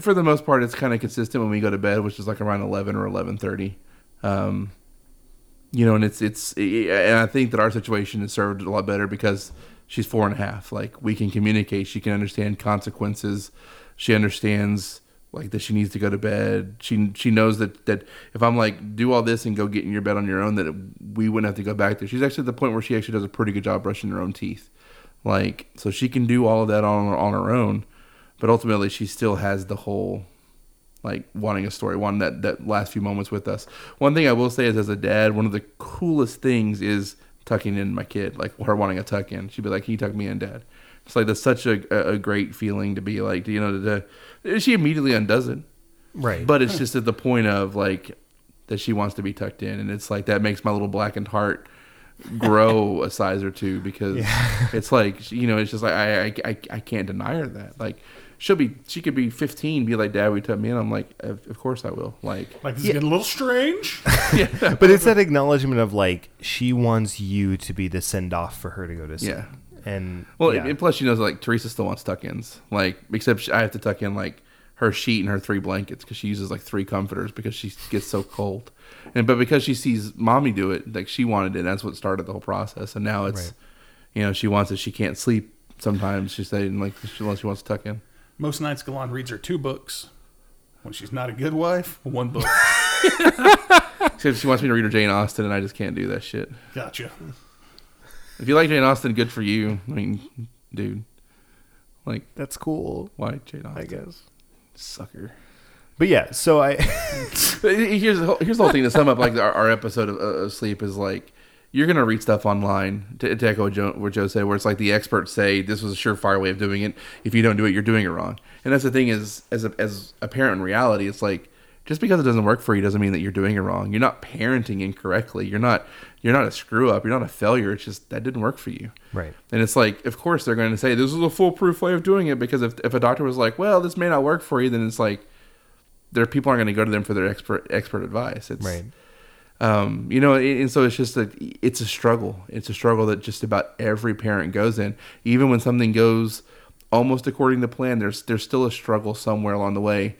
for the most part, it's kind of consistent when we go to bed, which is like around eleven or eleven thirty. Um, You know, and it's, it's, and I think that our situation is served a lot better because she's four and a half. Like, we can communicate. She can understand consequences. She understands, like, that she needs to go to bed. She she knows that, that if I'm like, do all this and go get in your bed on your own, that it, we wouldn't have to go back there. She's actually at the point where she actually does a pretty good job brushing her own teeth. Like, so she can do all of that on, on her own. But ultimately, she still has the whole, like, wanting a story, wanting that, that last few moments with us. One thing I will say is, as a dad, one of the coolest things is tucking in my kid, like her wanting a tuck in. She'd be like, can you tuck me in, Dad? It's like, that's such a a great feeling to be like, you know, to, she immediately undoes it. Right. But it's just at the point of, like, that she wants to be tucked in. And it's like, that makes my little blackened heart grow a size or two because yeah. it's like, you know, it's just like, I, I, I, I can't deny her that. Like, She'll be. She could be fifteen. Be like, Dad, will you tuck me in? I'm like, of, of course I will. Like, like this yeah. is getting a little strange. yeah. But it's that acknowledgement of, like, she wants you to be the send off for her to go to sleep. Yeah. And well, yeah. and plus she knows, like, Teresa still wants tuck ins. Like, except she, I have to tuck in, like, her sheet and her three blankets because she uses like three comforters because she gets so cold. And but because she sees mommy do it, like, she wanted it. And that's what started the whole process. And now it's, right. you know, she wants it. She can't sleep sometimes. She said, like, unless she wants to tuck in. Most nights, Galan reads her two books. When she's not a good wife, one book. She wants me to read her Jane Austen, and I just can't do that shit. Gotcha. If you like Jane Austen, good for you. I mean, dude. Like, that's cool. Why Jane Austen? I guess. Sucker. But yeah, so I... here's, the whole, here's the whole thing. To sum up, like, our, our episode of, uh, of Sleep is like, you're going to read stuff online, to, to echo what Joe, what Joe said, where it's like the experts say this was a surefire way of doing it. If you don't do it, you're doing it wrong. And that's the thing is, as a, as a parent in reality, it's like, just because it doesn't work for you doesn't mean that you're doing it wrong. You're not parenting incorrectly. You're not you're not a screw-up. You're not a failure. It's just that didn't work for you. Right. And it's like, of course, they're going to say this is a foolproof way of doing it because if, if a doctor was like, well, this may not work for you, then it's like there people aren't going to go to them for their expert expert advice. It's, right. Um, you know, and so it's just a, it's a struggle. It's a struggle that just about every parent goes in. Even when something goes almost according to plan, there's there's still a struggle somewhere along the way.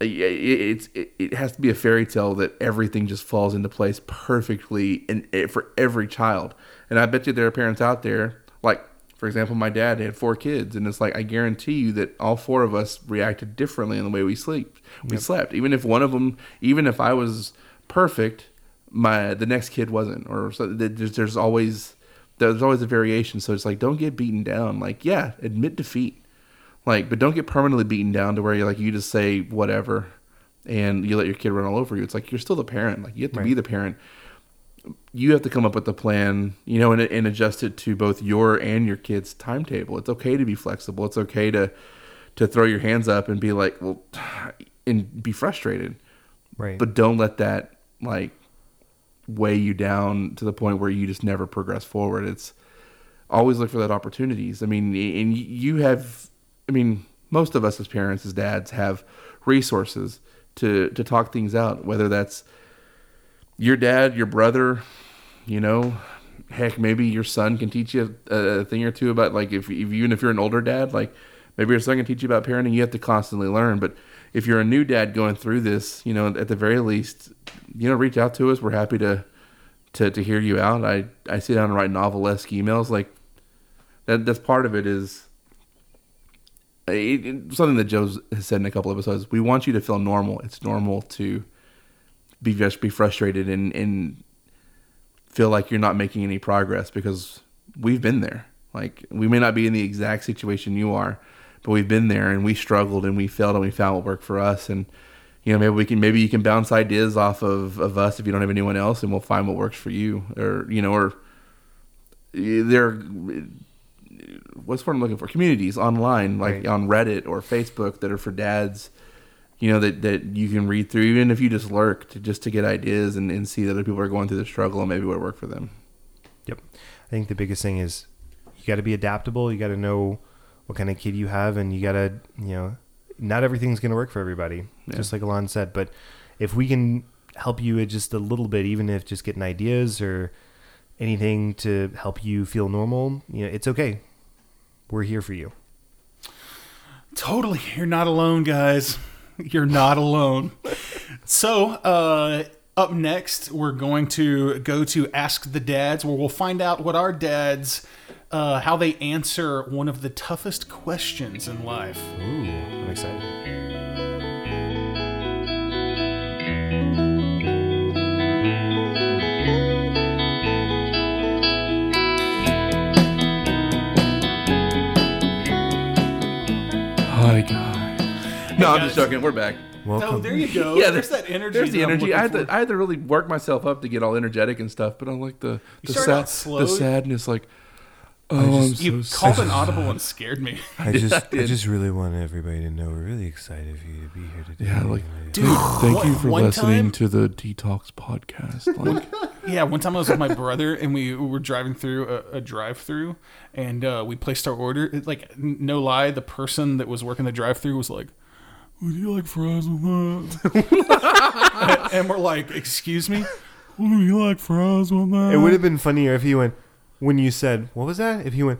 It's it, it has to be a fairy tale that everything just falls into place perfectly and for every child. And I bet you there are parents out there, like, for example, my dad had four kids, and it's like, I guarantee you that all four of us reacted differently in the way we sleep. We yep. slept, even if one of them, even if I was perfect. My the next kid wasn't, or so there's, there's always there's always a variation. So it's like, don't get beaten down. Like, yeah, admit defeat, like, but don't get permanently beaten down to where you like you just say whatever, and you let your kid run all over you. It's like, you're still the parent. Like, you have to right. be the parent. You have to come up with the plan, you know, and and adjust it to both your and your kid's timetable. It's okay to be flexible. It's okay to to throw your hands up and be like, well, and be frustrated, right? But don't let that like weigh you down to the point where you just never progress forward. It's always look for that opportunities. I mean, and you have, I mean, most of us as parents, as dads, have resources to, to talk things out, whether that's your dad, your brother, you know, heck, maybe your son can teach you a, a thing or two about, like, if, if even if you're an older dad, like, maybe your son can teach you about parenting. You have to constantly learn. But if you're a new dad going through this, you know, at the very least, you know, reach out to us. We're happy to to, to hear you out. I, I sit down and write novel-esque emails. Like, that that's part of it is it, it, something that Joe has said in a couple episodes. We want you to feel normal. It's normal to be just be frustrated and, and feel like you're not making any progress because we've been there. Like, we may not be in the exact situation you are, but we've been there and we struggled and we failed and we found what worked for us. And, you know, maybe we can, maybe you can bounce ideas off of, of us if you don't have anyone else, and we'll find what works for you. Or, you know, or there, what's what I'm looking for? Communities online, like right. on Reddit or Facebook, that are for dads, you know, that, that you can read through, even if you just lurk, to, just to get ideas and, and see that other people are going through the struggle and maybe what worked for them. Yep. I think the biggest thing is you got to be adaptable. You got to know what kind of kid you have, and you got to, you know, not everything's going to work for everybody, yeah. just like Alon said. But if we can help you just a little bit, even if just getting ideas or anything to help you feel normal, you know, it's okay. We're here for you. Totally. You're not alone, guys. You're not alone. So, uh, up next, we're going to go to Ask the Dads, where we'll find out what our dads, uh, how they answer one of the toughest questions in life. Ooh, I'm excited. Hi, guys. No, I'm just joking. We're back. Welcome. Oh, there you go. Yeah, there's, there's that energy. There's the energy. I had, to, I had to really work myself up to get all energetic and stuff, but I like the the, sad, the sadness. Like, oh, just, I'm you so called sad. An audible and scared me. I just, I, I just really want everybody to know we're really excited for you to be here today. Yeah, like, dude, thank what, you for listening time, to the Detox Podcast. Like, yeah, one time I was with my brother and we were driving through a, a drive-through, and uh, we placed our order. It, like, no lie, the person that was working the drive-through was like, would you like fries with that? and, and we're like, excuse me? Would you like fries with that? It would have been funnier if he went, when you said, what was that? If he went,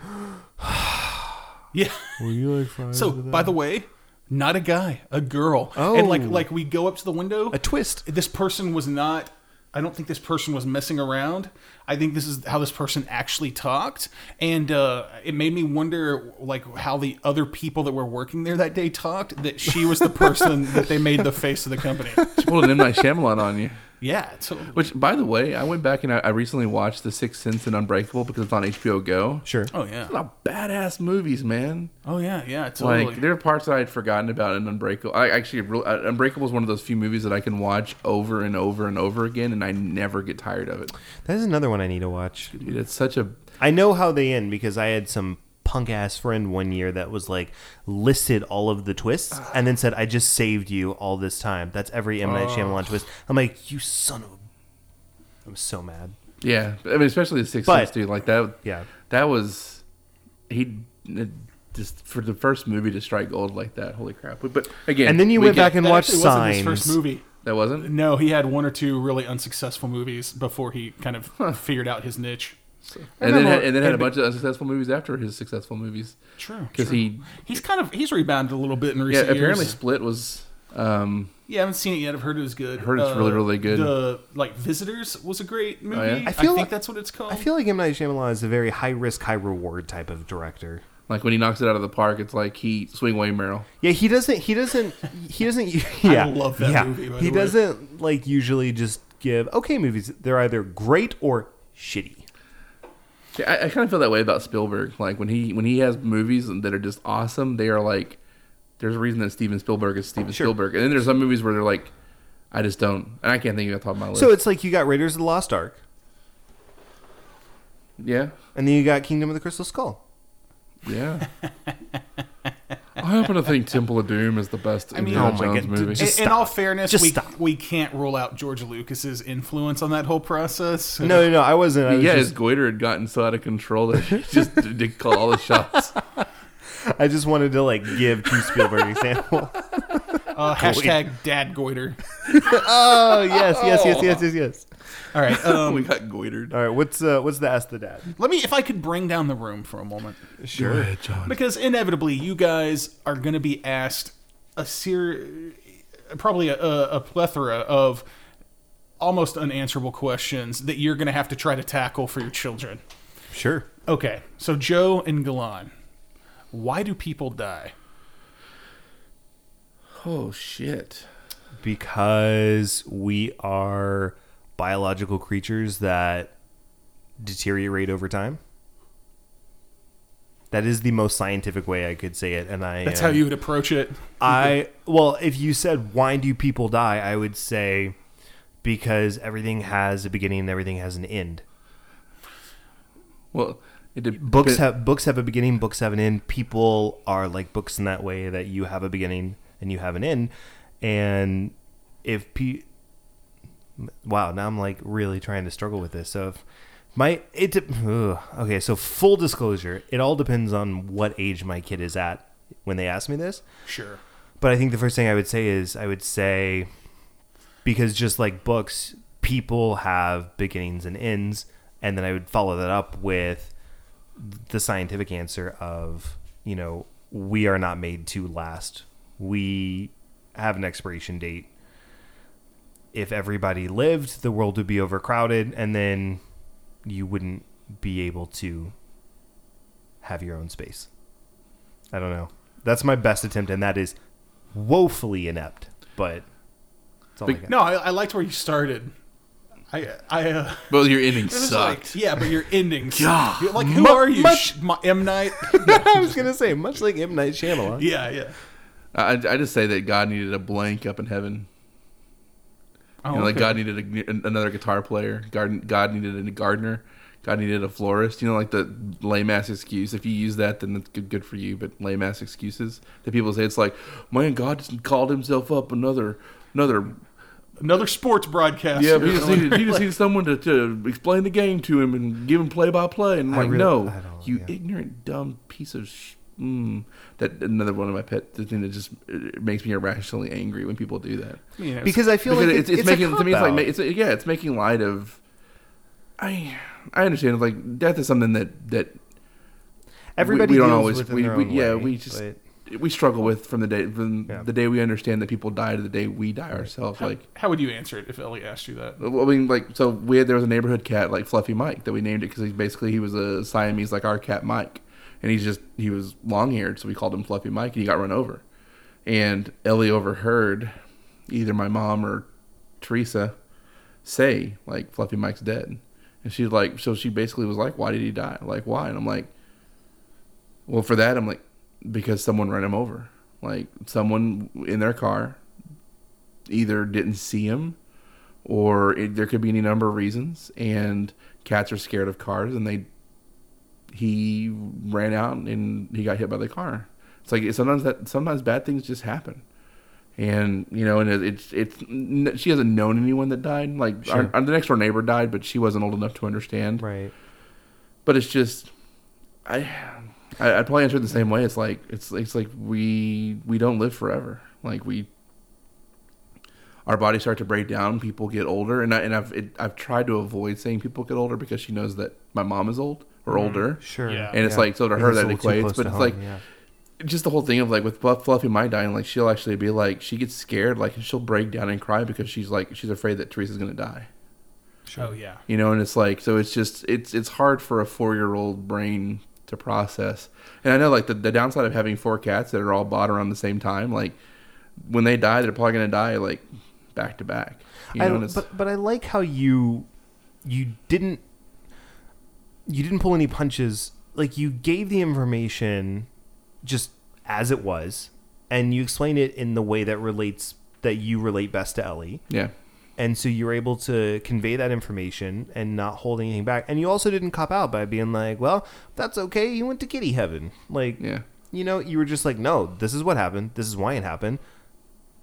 yeah. Would you like fries so, with that? So, by the way, not a guy, a girl. Oh. And like, like we go up to the window. A twist. This person was not, I don't think this person was messing around. I think this is how this person actually talked. And uh, it made me wonder, like, how the other people that were working there that day talked, that she was the person that they made the face of the company. She pulled an M. Night Shyamalan on you. Yeah. Totally. Which, by the way, I went back and I, I recently watched The Sixth Sense and Unbreakable because it's on H B O Go. Sure. Oh, yeah. It's a lot of badass movies, man. Oh, yeah. Yeah. Totally. Like, there are parts that I had forgotten about in Unbreakable. I actually, Unbreakable is one of those few movies that I can watch over and over and over again, and I never get tired of it. That is another one I need to watch. Dude, it's such a. I know how they end because I had some punk ass friend one year that was like listed all of the twists uh, and then said, "I just saved you all this time." That's every M. Night Shyamalan uh, twist. I'm like, you son of. A... I'm so mad. Yeah, I mean, especially The Sixth Sense, dude. Like that. Yeah, that was he just for the first movie to strike gold like that. Holy crap! But, but again, and then you we went get, back and watched Signs. His first movie. That wasn't? No, he had one or two really unsuccessful movies before he kind of huh. figured out his niche. So, and, then had, and then had a bunch of unsuccessful movies after his successful movies. True. Because he... He's kind of... He's rebounded a little bit in recent yeah, years. Yeah, apparently Split was... Um, yeah, I haven't seen it yet. I've heard it was good. I've heard it's uh, really, really good. The, like, Visitors was a great movie. Oh, yeah? I, feel I think like, that's what it's called. I feel like M. Night Shyamalan is a very high-risk, high-reward type of director. Like when he knocks it out of the park, it's like he swing away Meryl. Yeah, he doesn't. He doesn't. He doesn't. Yeah, I love that yeah. movie. By he the doesn't way. Like usually just give okay movies. They're either great or shitty. Yeah, I, I kind of feel that way about Spielberg. Like when he when he has movies that are just awesome, they are like. There's a reason that Steven Spielberg is Steven sure. Spielberg, and then there's some movies where they're like, I just don't, and I can't think of the top of my list. So it's like you got Raiders of the Lost Ark. Yeah, and then you got Kingdom of the Crystal Skull. Yeah. I happen to think Temple of Doom is the best I mean, Indiana oh Jones God, movie. In, in all fairness, we, we can't rule out George Lucas's influence on that whole process. No, no, no. I wasn't. I was yeah, just... his goiter had gotten so out of control that he just did call all the shots. I just wanted to like give two Spielberg examples. Uh, hashtag dad goiter. oh, yes, yes, yes, yes, yes, yes. All right. Um, we got goitered. All right. What's uh, what's the ask the dad? Let me, if I could bring down the room for a moment. Sure. Go ahead, John. Because inevitably you guys are going to be asked a ser- probably a, a plethora of almost unanswerable questions that you're going to have to try to tackle for your children. Sure. Okay. So Joe and Galan, why do people die? Oh, shit. Because we are biological creatures that deteriorate over time. That is the most scientific way I could say it, and I that's uh, how you would approach it. I well, if you said why do people die, I would say because everything has a beginning and everything has an end. Well, it did, books but, have books have a beginning, books have an end. People are like books in that way that you have a beginning and you have an end. And if pe- wow, now I'm like really trying to struggle with this. So. If, My it ugh. Okay, so full disclosure, it all depends on what age my kid is at when they ask me this. Sure. But I think the first thing I would say is I would say, because just like books, people have beginnings and ends, and then I would follow that up with the scientific answer of, you know, we are not made to last. We have an expiration date. If everybody lived, the world would be overcrowded, and then you wouldn't be able to have your own space. I don't know. That's my best attempt, and that is woefully inept. But it's all but, I got. No, I, I liked where you started. I, I. Uh, well, your ending sucked. Like, yeah, but your ending. God, like who much, are you, much, my, M Night? No, I was gonna say much like M Night Shyamalan. Yeah, yeah. I I just say that God needed a blank up in heaven. Oh, you know, like okay. God needed a, another guitar player. God, God needed a gardener. God needed a florist. You know, like the lame-ass excuse. If you use that, then it's good, good for you. But lame-ass excuses that people say, it's like, man, God called himself up another, another, another sports broadcaster. Yeah, he just needed, he just needed someone to, to explain the game to him and give him play-by-play. And I'm I like, really, no, you yeah. ignorant, dumb piece of shit. Mm, that another one of my pet the thing that just it makes me irrationally angry when people do that. Yeah, because I feel because like it's, it's, it's, it's making to me it's like it's a, yeah it's making light of. I I understand like death is something that that everybody we, we don't always we, we yeah way, we just but... we struggle with from the day from yeah. the day we understand that people die to the day we die ourselves. How, like how would you answer it if Ellie asked you that? I mean, like so we had there was a neighborhood cat like Fluffy Mike that we named it because he basically he was a Siamese like our cat Mike. And he's just, he was long-haired, so we called him Fluffy Mike, and he got run over. And Ellie overheard either my mom or Teresa say, like, Fluffy Mike's dead. And she's like, so she basically was like, why did he die? Like, why? And I'm like, well, for that, I'm like, because someone ran him over. Like, someone in their car either didn't see him, or it, there could be any number of reasons. And cats are scared of cars, and they... He ran out and he got hit by the car. It's like sometimes that sometimes bad things just happen, and you know, and it's it's she hasn't known anyone that died. Like sure. our, our, the next door neighbor died, but she wasn't old enough to understand. Right. But it's just, I, I I'd probably answer it the same way. It's like it's it's like we we don't live forever. Like we, our bodies start to break down. People get older, and I and I've it, I've tried to avoid saying people get older because she knows that my mom is old. Or older, sure, yeah. And it's yeah. like so to her that equates, but it's home, like yeah. just the whole thing of like with Buff, Fluffy Mike dying, like she'll actually be like she gets scared, like and she'll break down and cry because she's like she's afraid that Teresa's gonna die. Sure, oh, yeah, you know, and it's like so it's just it's it's hard for a four year old brain to process, and I know like the, the downside of having four cats that are all bought around the same time, like when they die, they're probably gonna die like back to back. You know, I, but but I like how you you didn't. You didn't pull any punches. Like, you gave the information just as it was, and you explained it in the way that relates, that you relate best to Ellie. Yeah. And so you were able to convey that information and not hold anything back. And you also didn't cop out by being like, well, that's okay. You went to kitty heaven. Like, yeah. you know, you were just like, no, this is what happened. This is why it happened.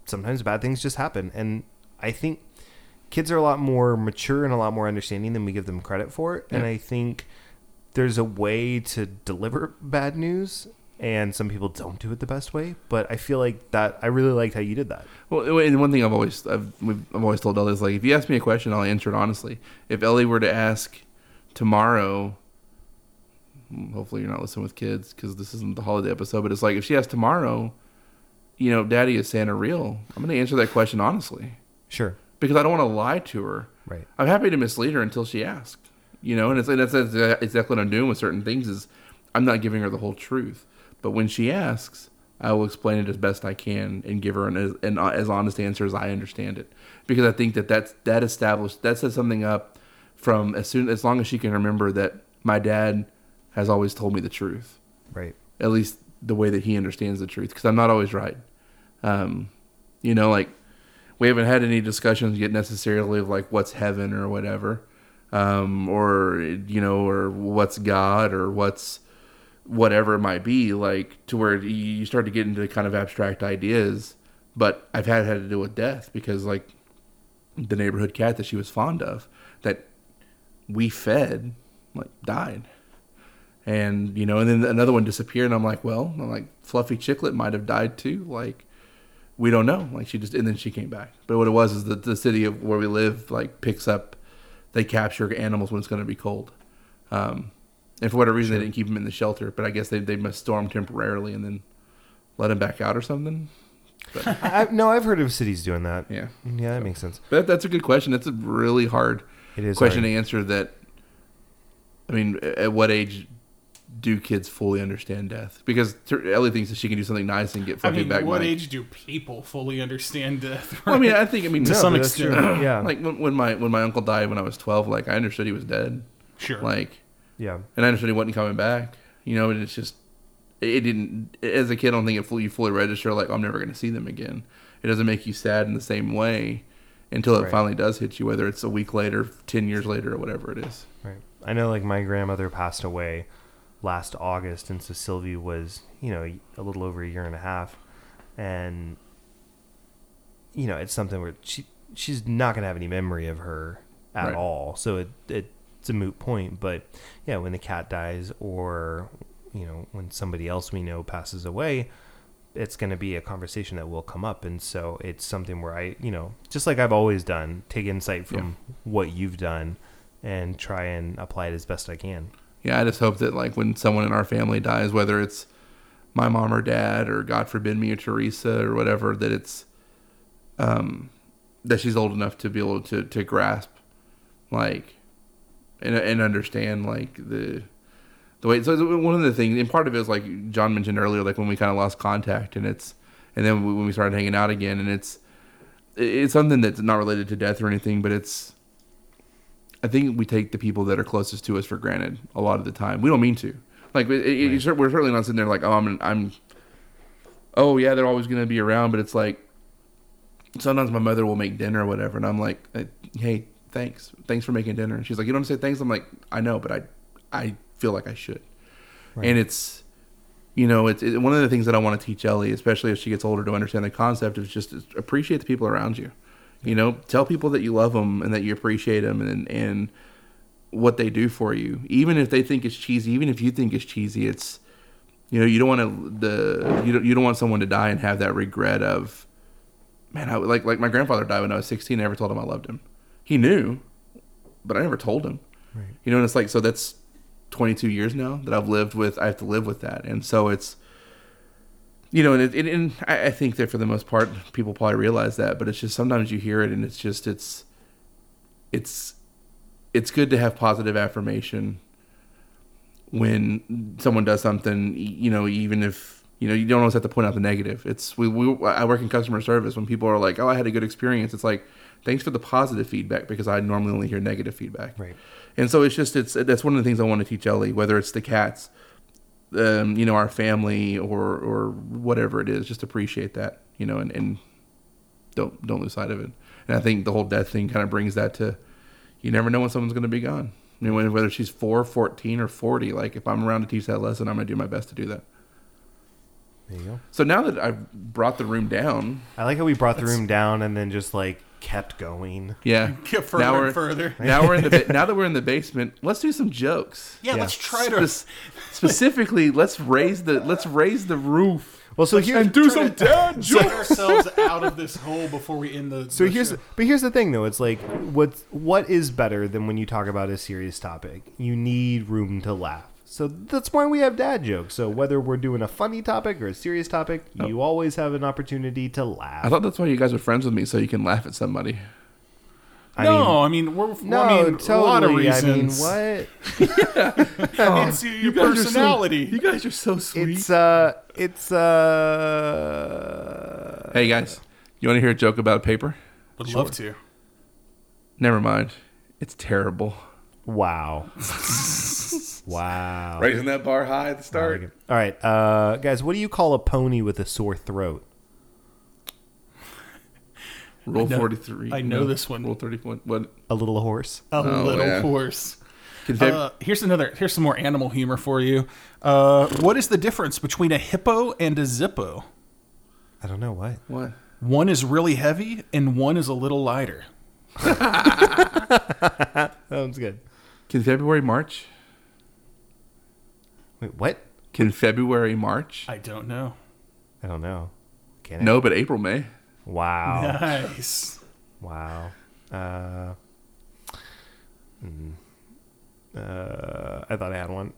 Sometimes bad things just happen. And I think kids are a lot more mature and a lot more understanding than we give them credit for. Yeah. And I think there's a way to deliver bad news, and some people don't do it the best way. But I feel like that I really liked how you did that. Well, and one thing I've always I've, we've, I've always told Ellie is like, if you ask me a question, I'll answer it honestly. If Ellie were to ask tomorrow, hopefully you're not listening with kids because this isn't the holiday episode. But it's like if she asks tomorrow, you know, Daddy, is Santa real? I'm going to answer that question honestly. Sure. Because I don't want to lie to her. Right. I'm happy to mislead her until she asks. You know, and it's and that's, that's exactly what I'm doing with certain things is I'm not giving her the whole truth. But when she asks, I will explain it as best I can and give her an, an, an as honest answer as I understand it. Because I think that that's, that established, that sets something up from as soon as long as she can remember that my dad has always told me the truth. Right. At least the way that he understands the truth, because I'm not always right. Um, you know, like we haven't had any discussions yet necessarily of like what's heaven or whatever, um, or, you know, or what's God or what's whatever it might be, like to where you start to get into kind of abstract ideas. But I've had, had to deal with death because like the neighborhood cat that she was fond of that we fed like died. And, you know, and then another one disappeared. And I'm like, well, I'm like, Fluffy Chicklet might have died too. Like, we don't know. Like, she just, and then she came back. But what it was is that the city of where we live, like, picks up, they capture animals when it's going to be cold. Um, and for whatever reason, sure. They didn't keep them in the shelter. But I guess they, they must storm temporarily and then let them back out or something. But, I, no, I've heard of cities doing that. Yeah. Yeah, that so, makes sense. But that's a good question. That's a really hard it is question hard. to answer that, I mean, at what age do kids fully understand death? Because Ellie thinks that she can do something nice and get fucking I mean, back. What money. Age do people fully understand death? Right? Well, I mean, I think I mean to no, some extent, yeah. Like when, when my when my uncle died when I was twelve, like I understood he was dead. Sure. Like, yeah, and I understood he wasn't coming back. You know, and it's just it didn't. As a kid, I don't think it fully you fully register. Like, oh, I'm never going to see them again. It doesn't make you sad in the same way until it right. finally does hit you, whether it's a week later, ten years later, or whatever it is. Right. I know, like my grandmother passed away last August, and so Sylvie was, you know, a little over a year and a half, and you know, it's something where she she's not gonna have any memory of her at right. all, so it, it it's a moot point. But yeah, when the cat dies, or you know, when somebody else we know passes away, it's gonna be a conversation that will come up, and so it's something where I, you know, just like I've always done, take insight from yeah. what you've done and try and apply it as best I can. Yeah, I just hope that like when someone in our family dies, whether it's my mom or dad or God forbid me or Teresa or whatever, that it's um, that she's old enough to be able to, to grasp like and and understand like the the way. So one of the things, and part of it is like John mentioned earlier, like when we kind of lost contact, and it's and then when we started hanging out again, and it's it's something that's not related to death or anything, but it's. I think we take the people that are closest to us for granted a lot of the time. We don't mean to. Like it, it, right. We're certainly not sitting there like, oh, I'm, I'm, oh yeah, they're always going to be around. But it's like sometimes my mother will make dinner or whatever, and I'm like, hey, thanks, thanks for making dinner. And she's like, you don't say thanks. I'm like, I know, but I, I feel like I should. Right. And it's, you know, it's it, one of the things that I want to teach Ellie, especially as she gets older, to understand the concept is just appreciate the people around you. You know, tell people that you love them and that you appreciate them and and what they do for you. Even if they think it's cheesy, even if you think it's cheesy, it's, you know, you don't want to the you don't you don't want someone to die and have that regret of, man, I like like my grandfather died when I was sixteen. I never told him I loved him. He knew, but I never told him. Right. You know, and it's like, so that's twenty-two years now that I've lived with. I have to live with that, and so it's. You know, and, it, and, and I think that for the most part, people probably realize that, but it's just sometimes you hear it and it's just, it's, it's, it's good to have positive affirmation when someone does something, you know, even if, you know, you don't always have to point out the negative. It's, we, we I work in customer service. When people are like, oh, I had a good experience. It's like, thanks for the positive feedback, because I normally only hear negative feedback. Right. And so it's just, it's, that's one of the things I want to teach Ellie, whether it's the cats, Um, you know, our family or or whatever it is, just appreciate that, you know, and, and don't don't lose sight of it. And I think the whole death thing kind of brings that to, you never know when someone's going to be gone. I mean, whether she's four, fourteen, or forty, like if I'm around to teach that lesson, I'm going to do my best to do that. There you go. So now that I've brought the room down. I like how we brought the room down and then just like kept going. Yeah. Kept further now and further. Now we're in the ba- now that we're in the basement, let's do some jokes. Yeah, yeah. Let's try to Spe- specifically let's raise the let's raise the roof. Well, so let's here and do some dad jokes. Get ourselves out of this hole before we end the. So the here's show. But here's the thing though, it's like what what is better than when you talk about a serious topic? You need room to laugh. So that's why we have dad jokes. So whether we're doing a funny topic or a serious topic, oh. you always have an opportunity to laugh. I thought that's why you guys are friends with me, so you can laugh at somebody. I no, mean, I mean, we're no, I mean, totally. A lot of reasons. I mean, what? yeah. oh, it's your you personality. So, you guys are so sweet. It's uh, it's uh. Hey guys, you want to hear a joke about paper? Would sure. love to. Never mind, it's terrible. Wow. Wow. Raising that bar high at the start. Like all right. Uh, guys, what do you call a pony with a sore throat? Roll I know, forty-three. I know no, this one. Roll thirty-one. What? A little horse. A oh, little yeah. horse. Uh, here's another. Here's some more animal humor for you. Uh, what is the difference between a hippo and a Zippo? I don't know. What? What? One is really heavy and one is a little lighter. Sounds good. Can February March? Wait, what? Can February March? I don't know. I don't know. Can it? No, but April May. Wow. Nice. Wow. Uh, mm, uh, I thought I had one.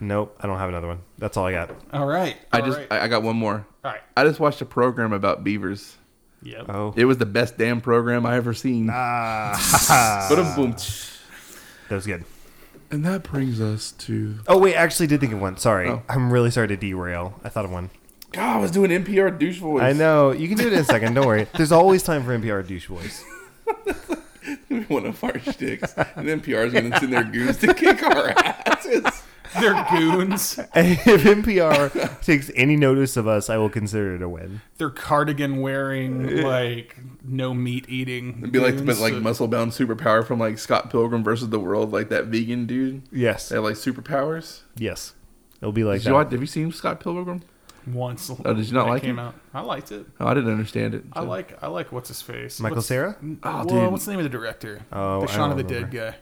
Nope, I don't have another one. That's all I got. All right. I all just right. I, I got one more. All right. I just watched a program about beavers. Yep. Oh. It was the best damn program I ever seen. Ah. Ba-dum-boom. That was good. And that brings us to... Oh, wait, I actually did think of one. Sorry. Oh. I'm really sorry to derail. I thought of one. God, I was doing N P R douche voice. I know. You can do it in a second. Don't worry. There's always time for N P R douche voice. One of our shticks. And N P R's going to send their goons to kick our asses. They're goons. And if N P R takes any notice of us, I will consider it a win. They're cardigan wearing, like, no meat eating. It'd be like, but like muscle bound superpower from like Scott Pilgrim versus the World, like that vegan dude. Yes. They have like superpowers. Yes. It'll be like did that. You watch, have you seen Scott Pilgrim? Once. Oh, did you not like it? Came out. I liked it. Oh, I didn't understand it. So. I like I like what's his face? Michael what's, Cera? Oh, dude. Well, what's the name of the director? Oh, the Shaun of the Dead guy.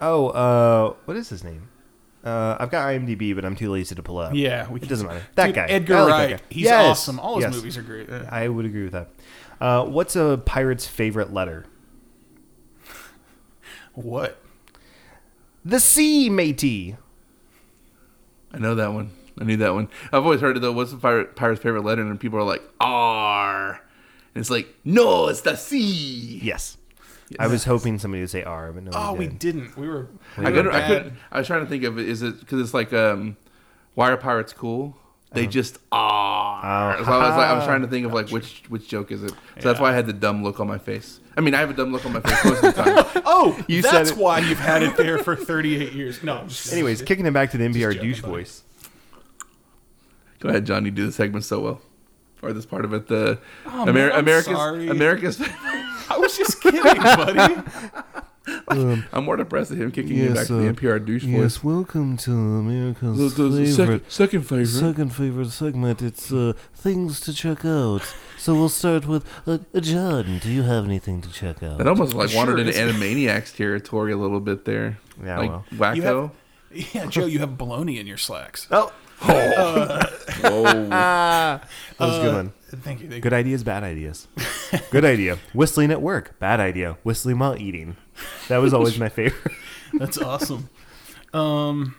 Oh, uh, what is his name? Uh, I've got I M D B, but I'm too lazy to pull up. Yeah, we it doesn't matter. That dude, guy, Edgar like Wright, that guy. He's yes. awesome. All his yes. movies are great. Yeah. I would agree with that. Uh, what's a pirate's favorite letter? What? The C, matey. I know that one. I knew that one. I've always heard it though. What's a pirate, pirate's favorite letter? And people are like R, and it's like no, it's the C. Yes. Yes. I was hoping somebody would say R, but no. Oh, we didn't. We were. We I, were couldn't, I couldn't. I was trying to think of it. Is it because it's like, um, why are pirates cool? They um, just are. Oh, so I was like, I was trying to think of like which which joke is it. So yeah. That's why I had the dumb look on my face. I mean, I have a dumb look on my face most of the time. Oh, you that's said why you've had it there for thirty-eight years. No. I'm just Anyways, just, kicking it back to the N P R douche voice. Go ahead, John. You do the segment so well, or this part of it. The oh, Amer- man, America's sorry. America's. I was just kidding, buddy. um, I'm more depressed at him kicking yes, you back uh, to the N P R douche voice. Yes, welcome to America's the, the favorite, second, second favorite second favorite segment. It's uh, things to check out. So we'll start with uh, John. Do you have anything to check out? That almost like wandered sure, into Animaniacs territory a little bit there. Yeah, like well. Wacko. Have, yeah, Joe, you have baloney in your slacks. Oh, oh. Uh, whoa, that was a good one. Thank you, thank you. Good ideas, bad ideas. Good idea. Whistling at work. Bad idea. Whistling while eating. That was always my favorite. That's awesome. Um,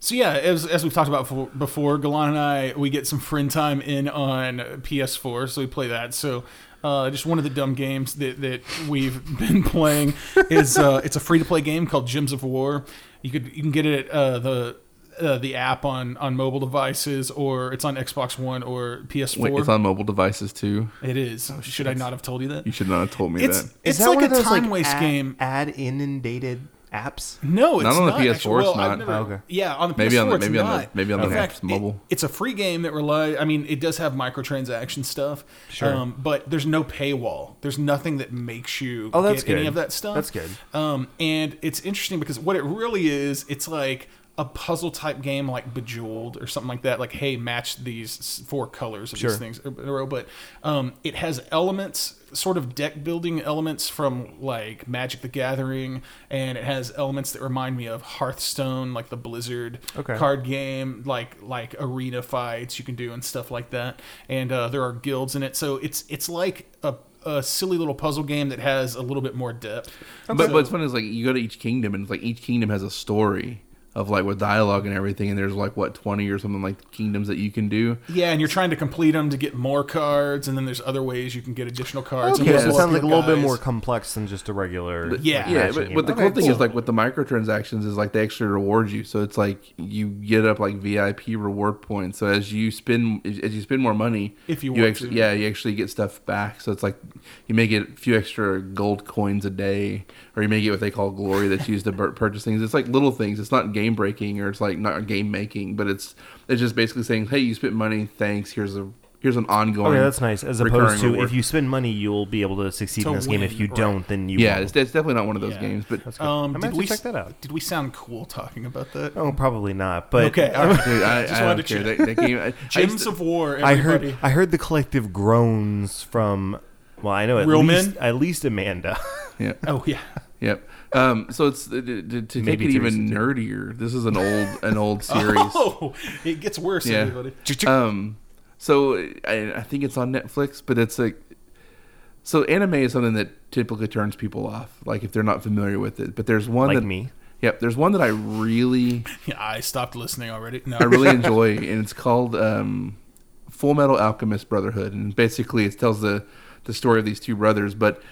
so yeah, as, as we've talked about before, Galan and I, we get some friend time in on P S four, so we play that. So uh, just one of the dumb games that, that we've been playing is uh, it's a free-to-play game called Gems of War. You could you can get it at uh, the... Uh, the app on, on mobile devices, or it's on Xbox One or P S four. Wait, it's on mobile devices too. It is. Oh, should I not have told you that? You should not have told me it's, that. It's that like one a of those, time like, waste ad, game. Add inundated apps. No, it's not on not, the P S four. Actually. Well, it's not. Never, oh, okay. Yeah, on the maybe P S four. On the, maybe it's on the, maybe on the, maybe on the fact, mobile. It, it's a free game that relies. I mean, it does have microtransaction stuff. Sure. Um, but there's no paywall. There's nothing that makes you oh, that's get good. Any of that stuff. That's good. Um, and it's interesting because what it really is, it's like a puzzle type game like Bejeweled or something like that, like, hey, match these four colors of sure. these things in a row. But um, it has elements, sort of deck building elements from like Magic the Gathering, and it has elements that remind me of Hearthstone, like the Blizzard okay. card game, like like arena fights you can do and stuff like that. And uh, there are guilds in it, so it's it's like a a silly little puzzle game that has a little bit more depth. Okay. But so, what's funny is like you go to each kingdom, and it's like each kingdom has a story. Of like with dialogue and everything, and there's like what twenty or something like kingdoms that you can do. Yeah, and you're trying to complete them to get more cards, and then there's other ways you can get additional cards. Okay, and so it sounds like a little guys. bit more complex than just a regular. But, yeah, yeah. But, but the okay, cool thing cool. is like with the microtransactions is like they actually reward you, so it's like you get up like V I P reward points. So as you spend as you spend more money, if you, you want actually, to. yeah, you actually get stuff back. So it's like you may get a few extra gold coins a day, or you may get what they call glory that's used to purchase things. It's like little things. It's not game game breaking or it's like not game making, but it's it's just basically saying, hey, you spent money, thanks, here's a here's an ongoing. Okay, that's nice. As opposed to reward. If you spend money, you'll be able to succeed to in this win, game. If you right. don't, then you yeah, won't. It's, it's definitely not one of those yeah. games. But that's cool. um, I might did we check that out? Did we sound cool talking about that? Oh, probably not. But okay, all right. Dude, I, I just I wanted to check. That, that game, I, Gems I to, of War. Everybody. I heard. I heard the collective groans from. Well, I know at Real least men? at least Amanda. Yeah. Oh yeah. Yep. Um, so it's to, to make it even nerdier. This is an old an old series. Oh, it gets worse. Yeah. Everybody. Um. So I, I think it's on Netflix, but it's like, so anime is something that typically turns people off, like if they're not familiar with it. But there's one like that me. Yep, there's one that I really. Yeah, I stopped listening already. No, I really enjoy, and it's called um, Full Metal Alchemist Brotherhood, and basically it tells the, the story of these two brothers. But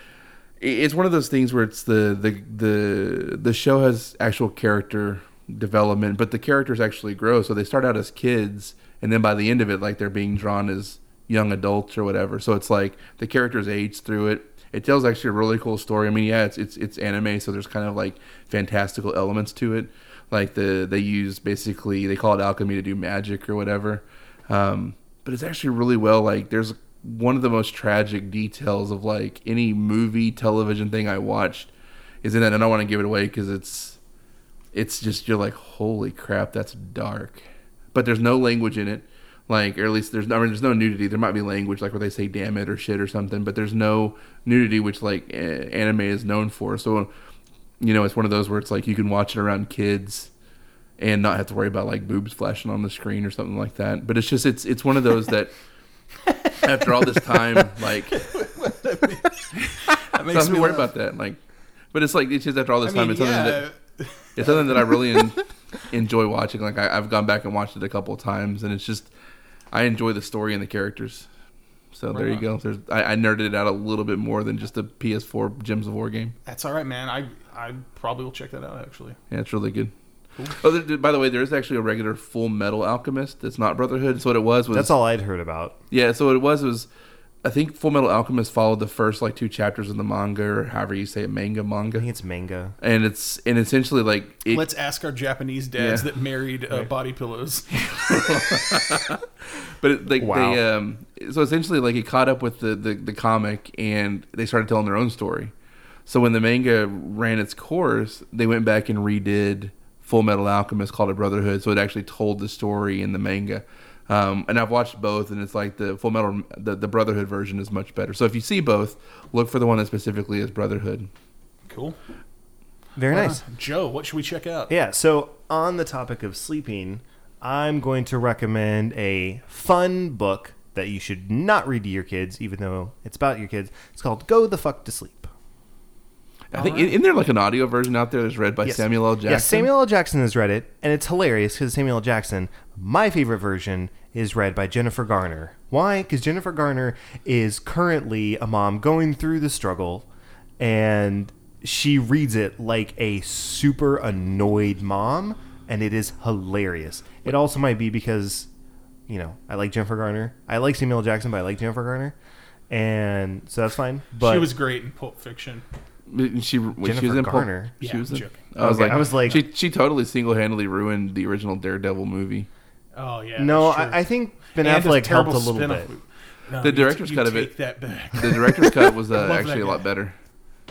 it's one of those things where it's the the the the show has actual character development, but the characters actually grow. So they start out as kids. And then by the end of it, like they're being drawn as young adults or whatever. So it's like the characters age through it. It tells actually a really cool story. I mean, yeah, it's it's it's anime, so there's kind of like fantastical elements to it. Like the they use basically they call it alchemy to do magic or whatever. Um, but it's actually really well. Like there's one of the most tragic details of like any movie, television thing I watched is in that. And I don't want to give it away because it's it's just you're like, holy crap, that's dark. But there's no language in it, like, or at least there's no, I mean, there's no nudity. There might be language, like where they say "damn it" or "shit" or something, but there's no nudity, which like anime is known for. So, you know, it's one of those where it's like you can watch it around kids and not have to worry about like boobs flashing on the screen or something like that. But it's just it's it's one of those that after all this time, like, I don't have to worry about that. Like, but it's like it's just after all this I mean, time, it's something yeah. that it's something that I really. En- enjoy watching. Like I, I've gone back and watched it a couple of times, and it's just I enjoy the story and the characters. So right there you on. go. There's I, I nerded it out a little bit more than just a P S four Gems of War game. That's all right, man. I I probably will check that out actually. Yeah, it's really good. Cool. Oh, there, by the way, there is actually a regular Full Metal Alchemist. That's not Brotherhood. So what it was was that's all I'd heard about. Yeah. So what it was was I think Full Metal Alchemist followed the first like two chapters in the manga, or however you say it, manga, manga. I think it's manga, and it's and essentially like it, let's ask our Japanese dads yeah. that married uh, right. body pillows. But it, like wow. they, um, so essentially like it caught up with the, the the comic, and they started telling their own story. So when the manga ran its course, they went back and redid Full Metal Alchemist, called it Brotherhood, so it actually told the story in the manga. Um, and I've watched both, and it's like the Full Metal, the, the Brotherhood version is much better. So if you see both, look for the one that specifically is Brotherhood. Cool. Very uh, nice. Joe, what should we check out? Yeah, so on the topic of sleeping, I'm going to recommend a fun book that you should not read to your kids, even though it's about your kids. It's called Go the Fuck to Sleep. I All think, right. isn't there like an audio version out there that's read by yes. Samuel L. Jackson? Yes, Samuel L. Jackson has read it, and it's hilarious because Samuel L. Jackson, my favorite version, is read by Jennifer Garner. Why? Because Jennifer Garner is currently a mom going through the struggle, and she reads it like a super annoyed mom, and it is hilarious. It also might be because, you know, I like Jennifer Garner. I like Samuel L. Jackson, but I like Jennifer Garner, and so that's fine. But she was great in Pulp Fiction. She, wait, she was in Garner. Pulp, she yeah, was in, I was okay. like, I was like, she, she totally single-handedly ruined the original Daredevil movie. Oh yeah. No, I, I think Ben and Affleck helped a little bit. No, the director's you, you cut of it. That back. The director's cut was uh, actually a lot better.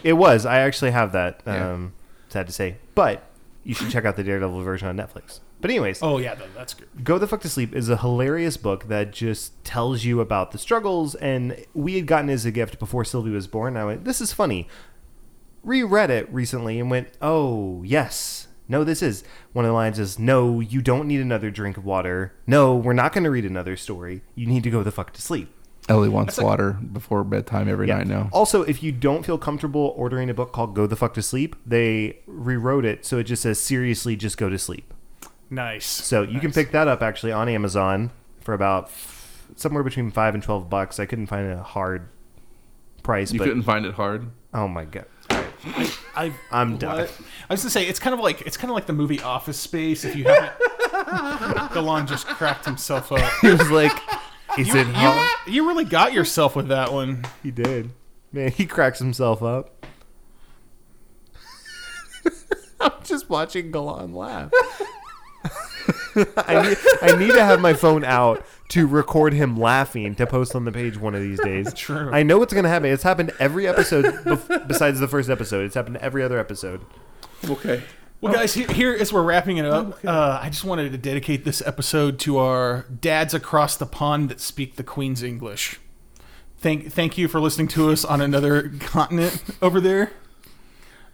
It was. I actually have that. Um, yeah. Sad to say, but you should check out the Daredevil version on Netflix. But anyways. Oh yeah, that's good. Go the Fuck to Sleep is a hilarious book that just tells you about the struggles, and we had gotten it as a gift before Sylvie was born. I went, this is funny. Reread it recently and went, oh yes, no, this is one of the lines is, no, you don't need another drink of water, no, we're not going to read another story, you need to go the fuck to sleep. Ellie wants That's water like, before bedtime every yeah. night now. Also, if you don't feel comfortable ordering a book called Go the Fuck to Sleep, they rewrote it so it just says seriously just go to sleep. Nice. So you nice. Can pick that up actually on Amazon for about f- somewhere between five and twelve bucks. I couldn't find a hard price. You but, couldn't find it hard? Oh my god. I, I, I'm done. What? I was gonna say it's kind of like it's kind of like the movie Office Space. If you haven't, Galon just cracked himself up. He was like, "Is you, it you, home? You really got yourself with that one." He did. Man, he cracks himself up. I'm just watching Galon laugh. I need, I need to have my phone out to record him laughing to post on the page one of these days. True. I know what's going to happen. It's happened every episode bef- besides the first episode. It's happened every other episode. Okay. Well, guys, here, here as we're wrapping it up, okay. uh, I just wanted to dedicate this episode to our dads across the pond that speak the Queen's English. Thank thank you for listening to us on another continent over there.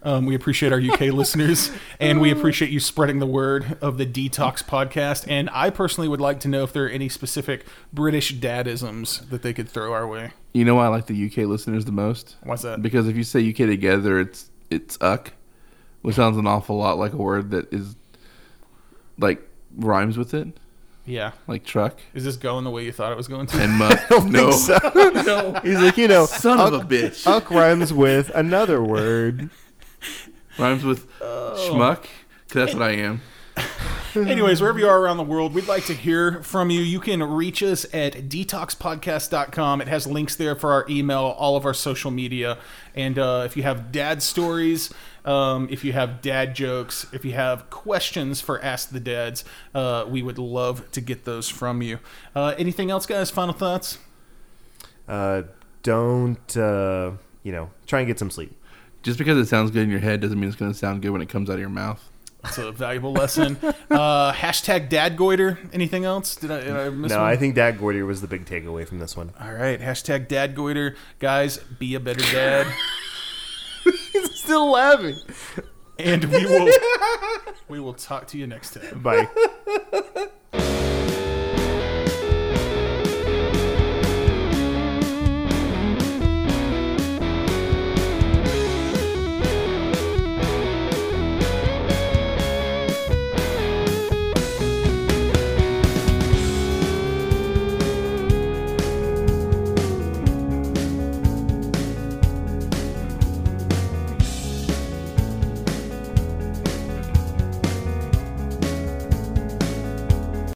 Um, we appreciate our U K listeners, and we appreciate you spreading the word of the Detox Podcast. And I personally would like to know if there are any specific British dadisms that they could throw our way. You know why I like the U K listeners the most? What's that? Because if you say U K together, it's it's uck. Which sounds an awful lot like a word that is, like, rhymes with it. Yeah. Like truck. Is this going the way you thought it was going to? And muck. I don't no. think so. No. He's like, you know. Son uck, of a bitch. Uck rhymes with another word. Rhymes with oh. schmuck. Because that's what I am. Anyways, wherever you are around the world, we'd like to hear from you. You can reach us at detox podcast dot com. It has links there for our email, all of our social media. And uh, if you have dad stories, um, if you have dad jokes, if you have questions for Ask the Dads, uh, we would love to get those from you. Uh, anything else, guys? Final thoughts? Uh, don't, uh, you know, try and get some sleep. Just because it sounds good in your head doesn't mean it's going to sound good when it comes out of your mouth. It's a valuable lesson. Uh, hashtag dadgoiter. Anything else? Did I, did I miss No, one? I think dadgoiter was the big takeaway from this one. All right. Hashtag dadgoiter. Guys, be a better dad. He's still laughing. And we will, we will talk to you next time. Bye.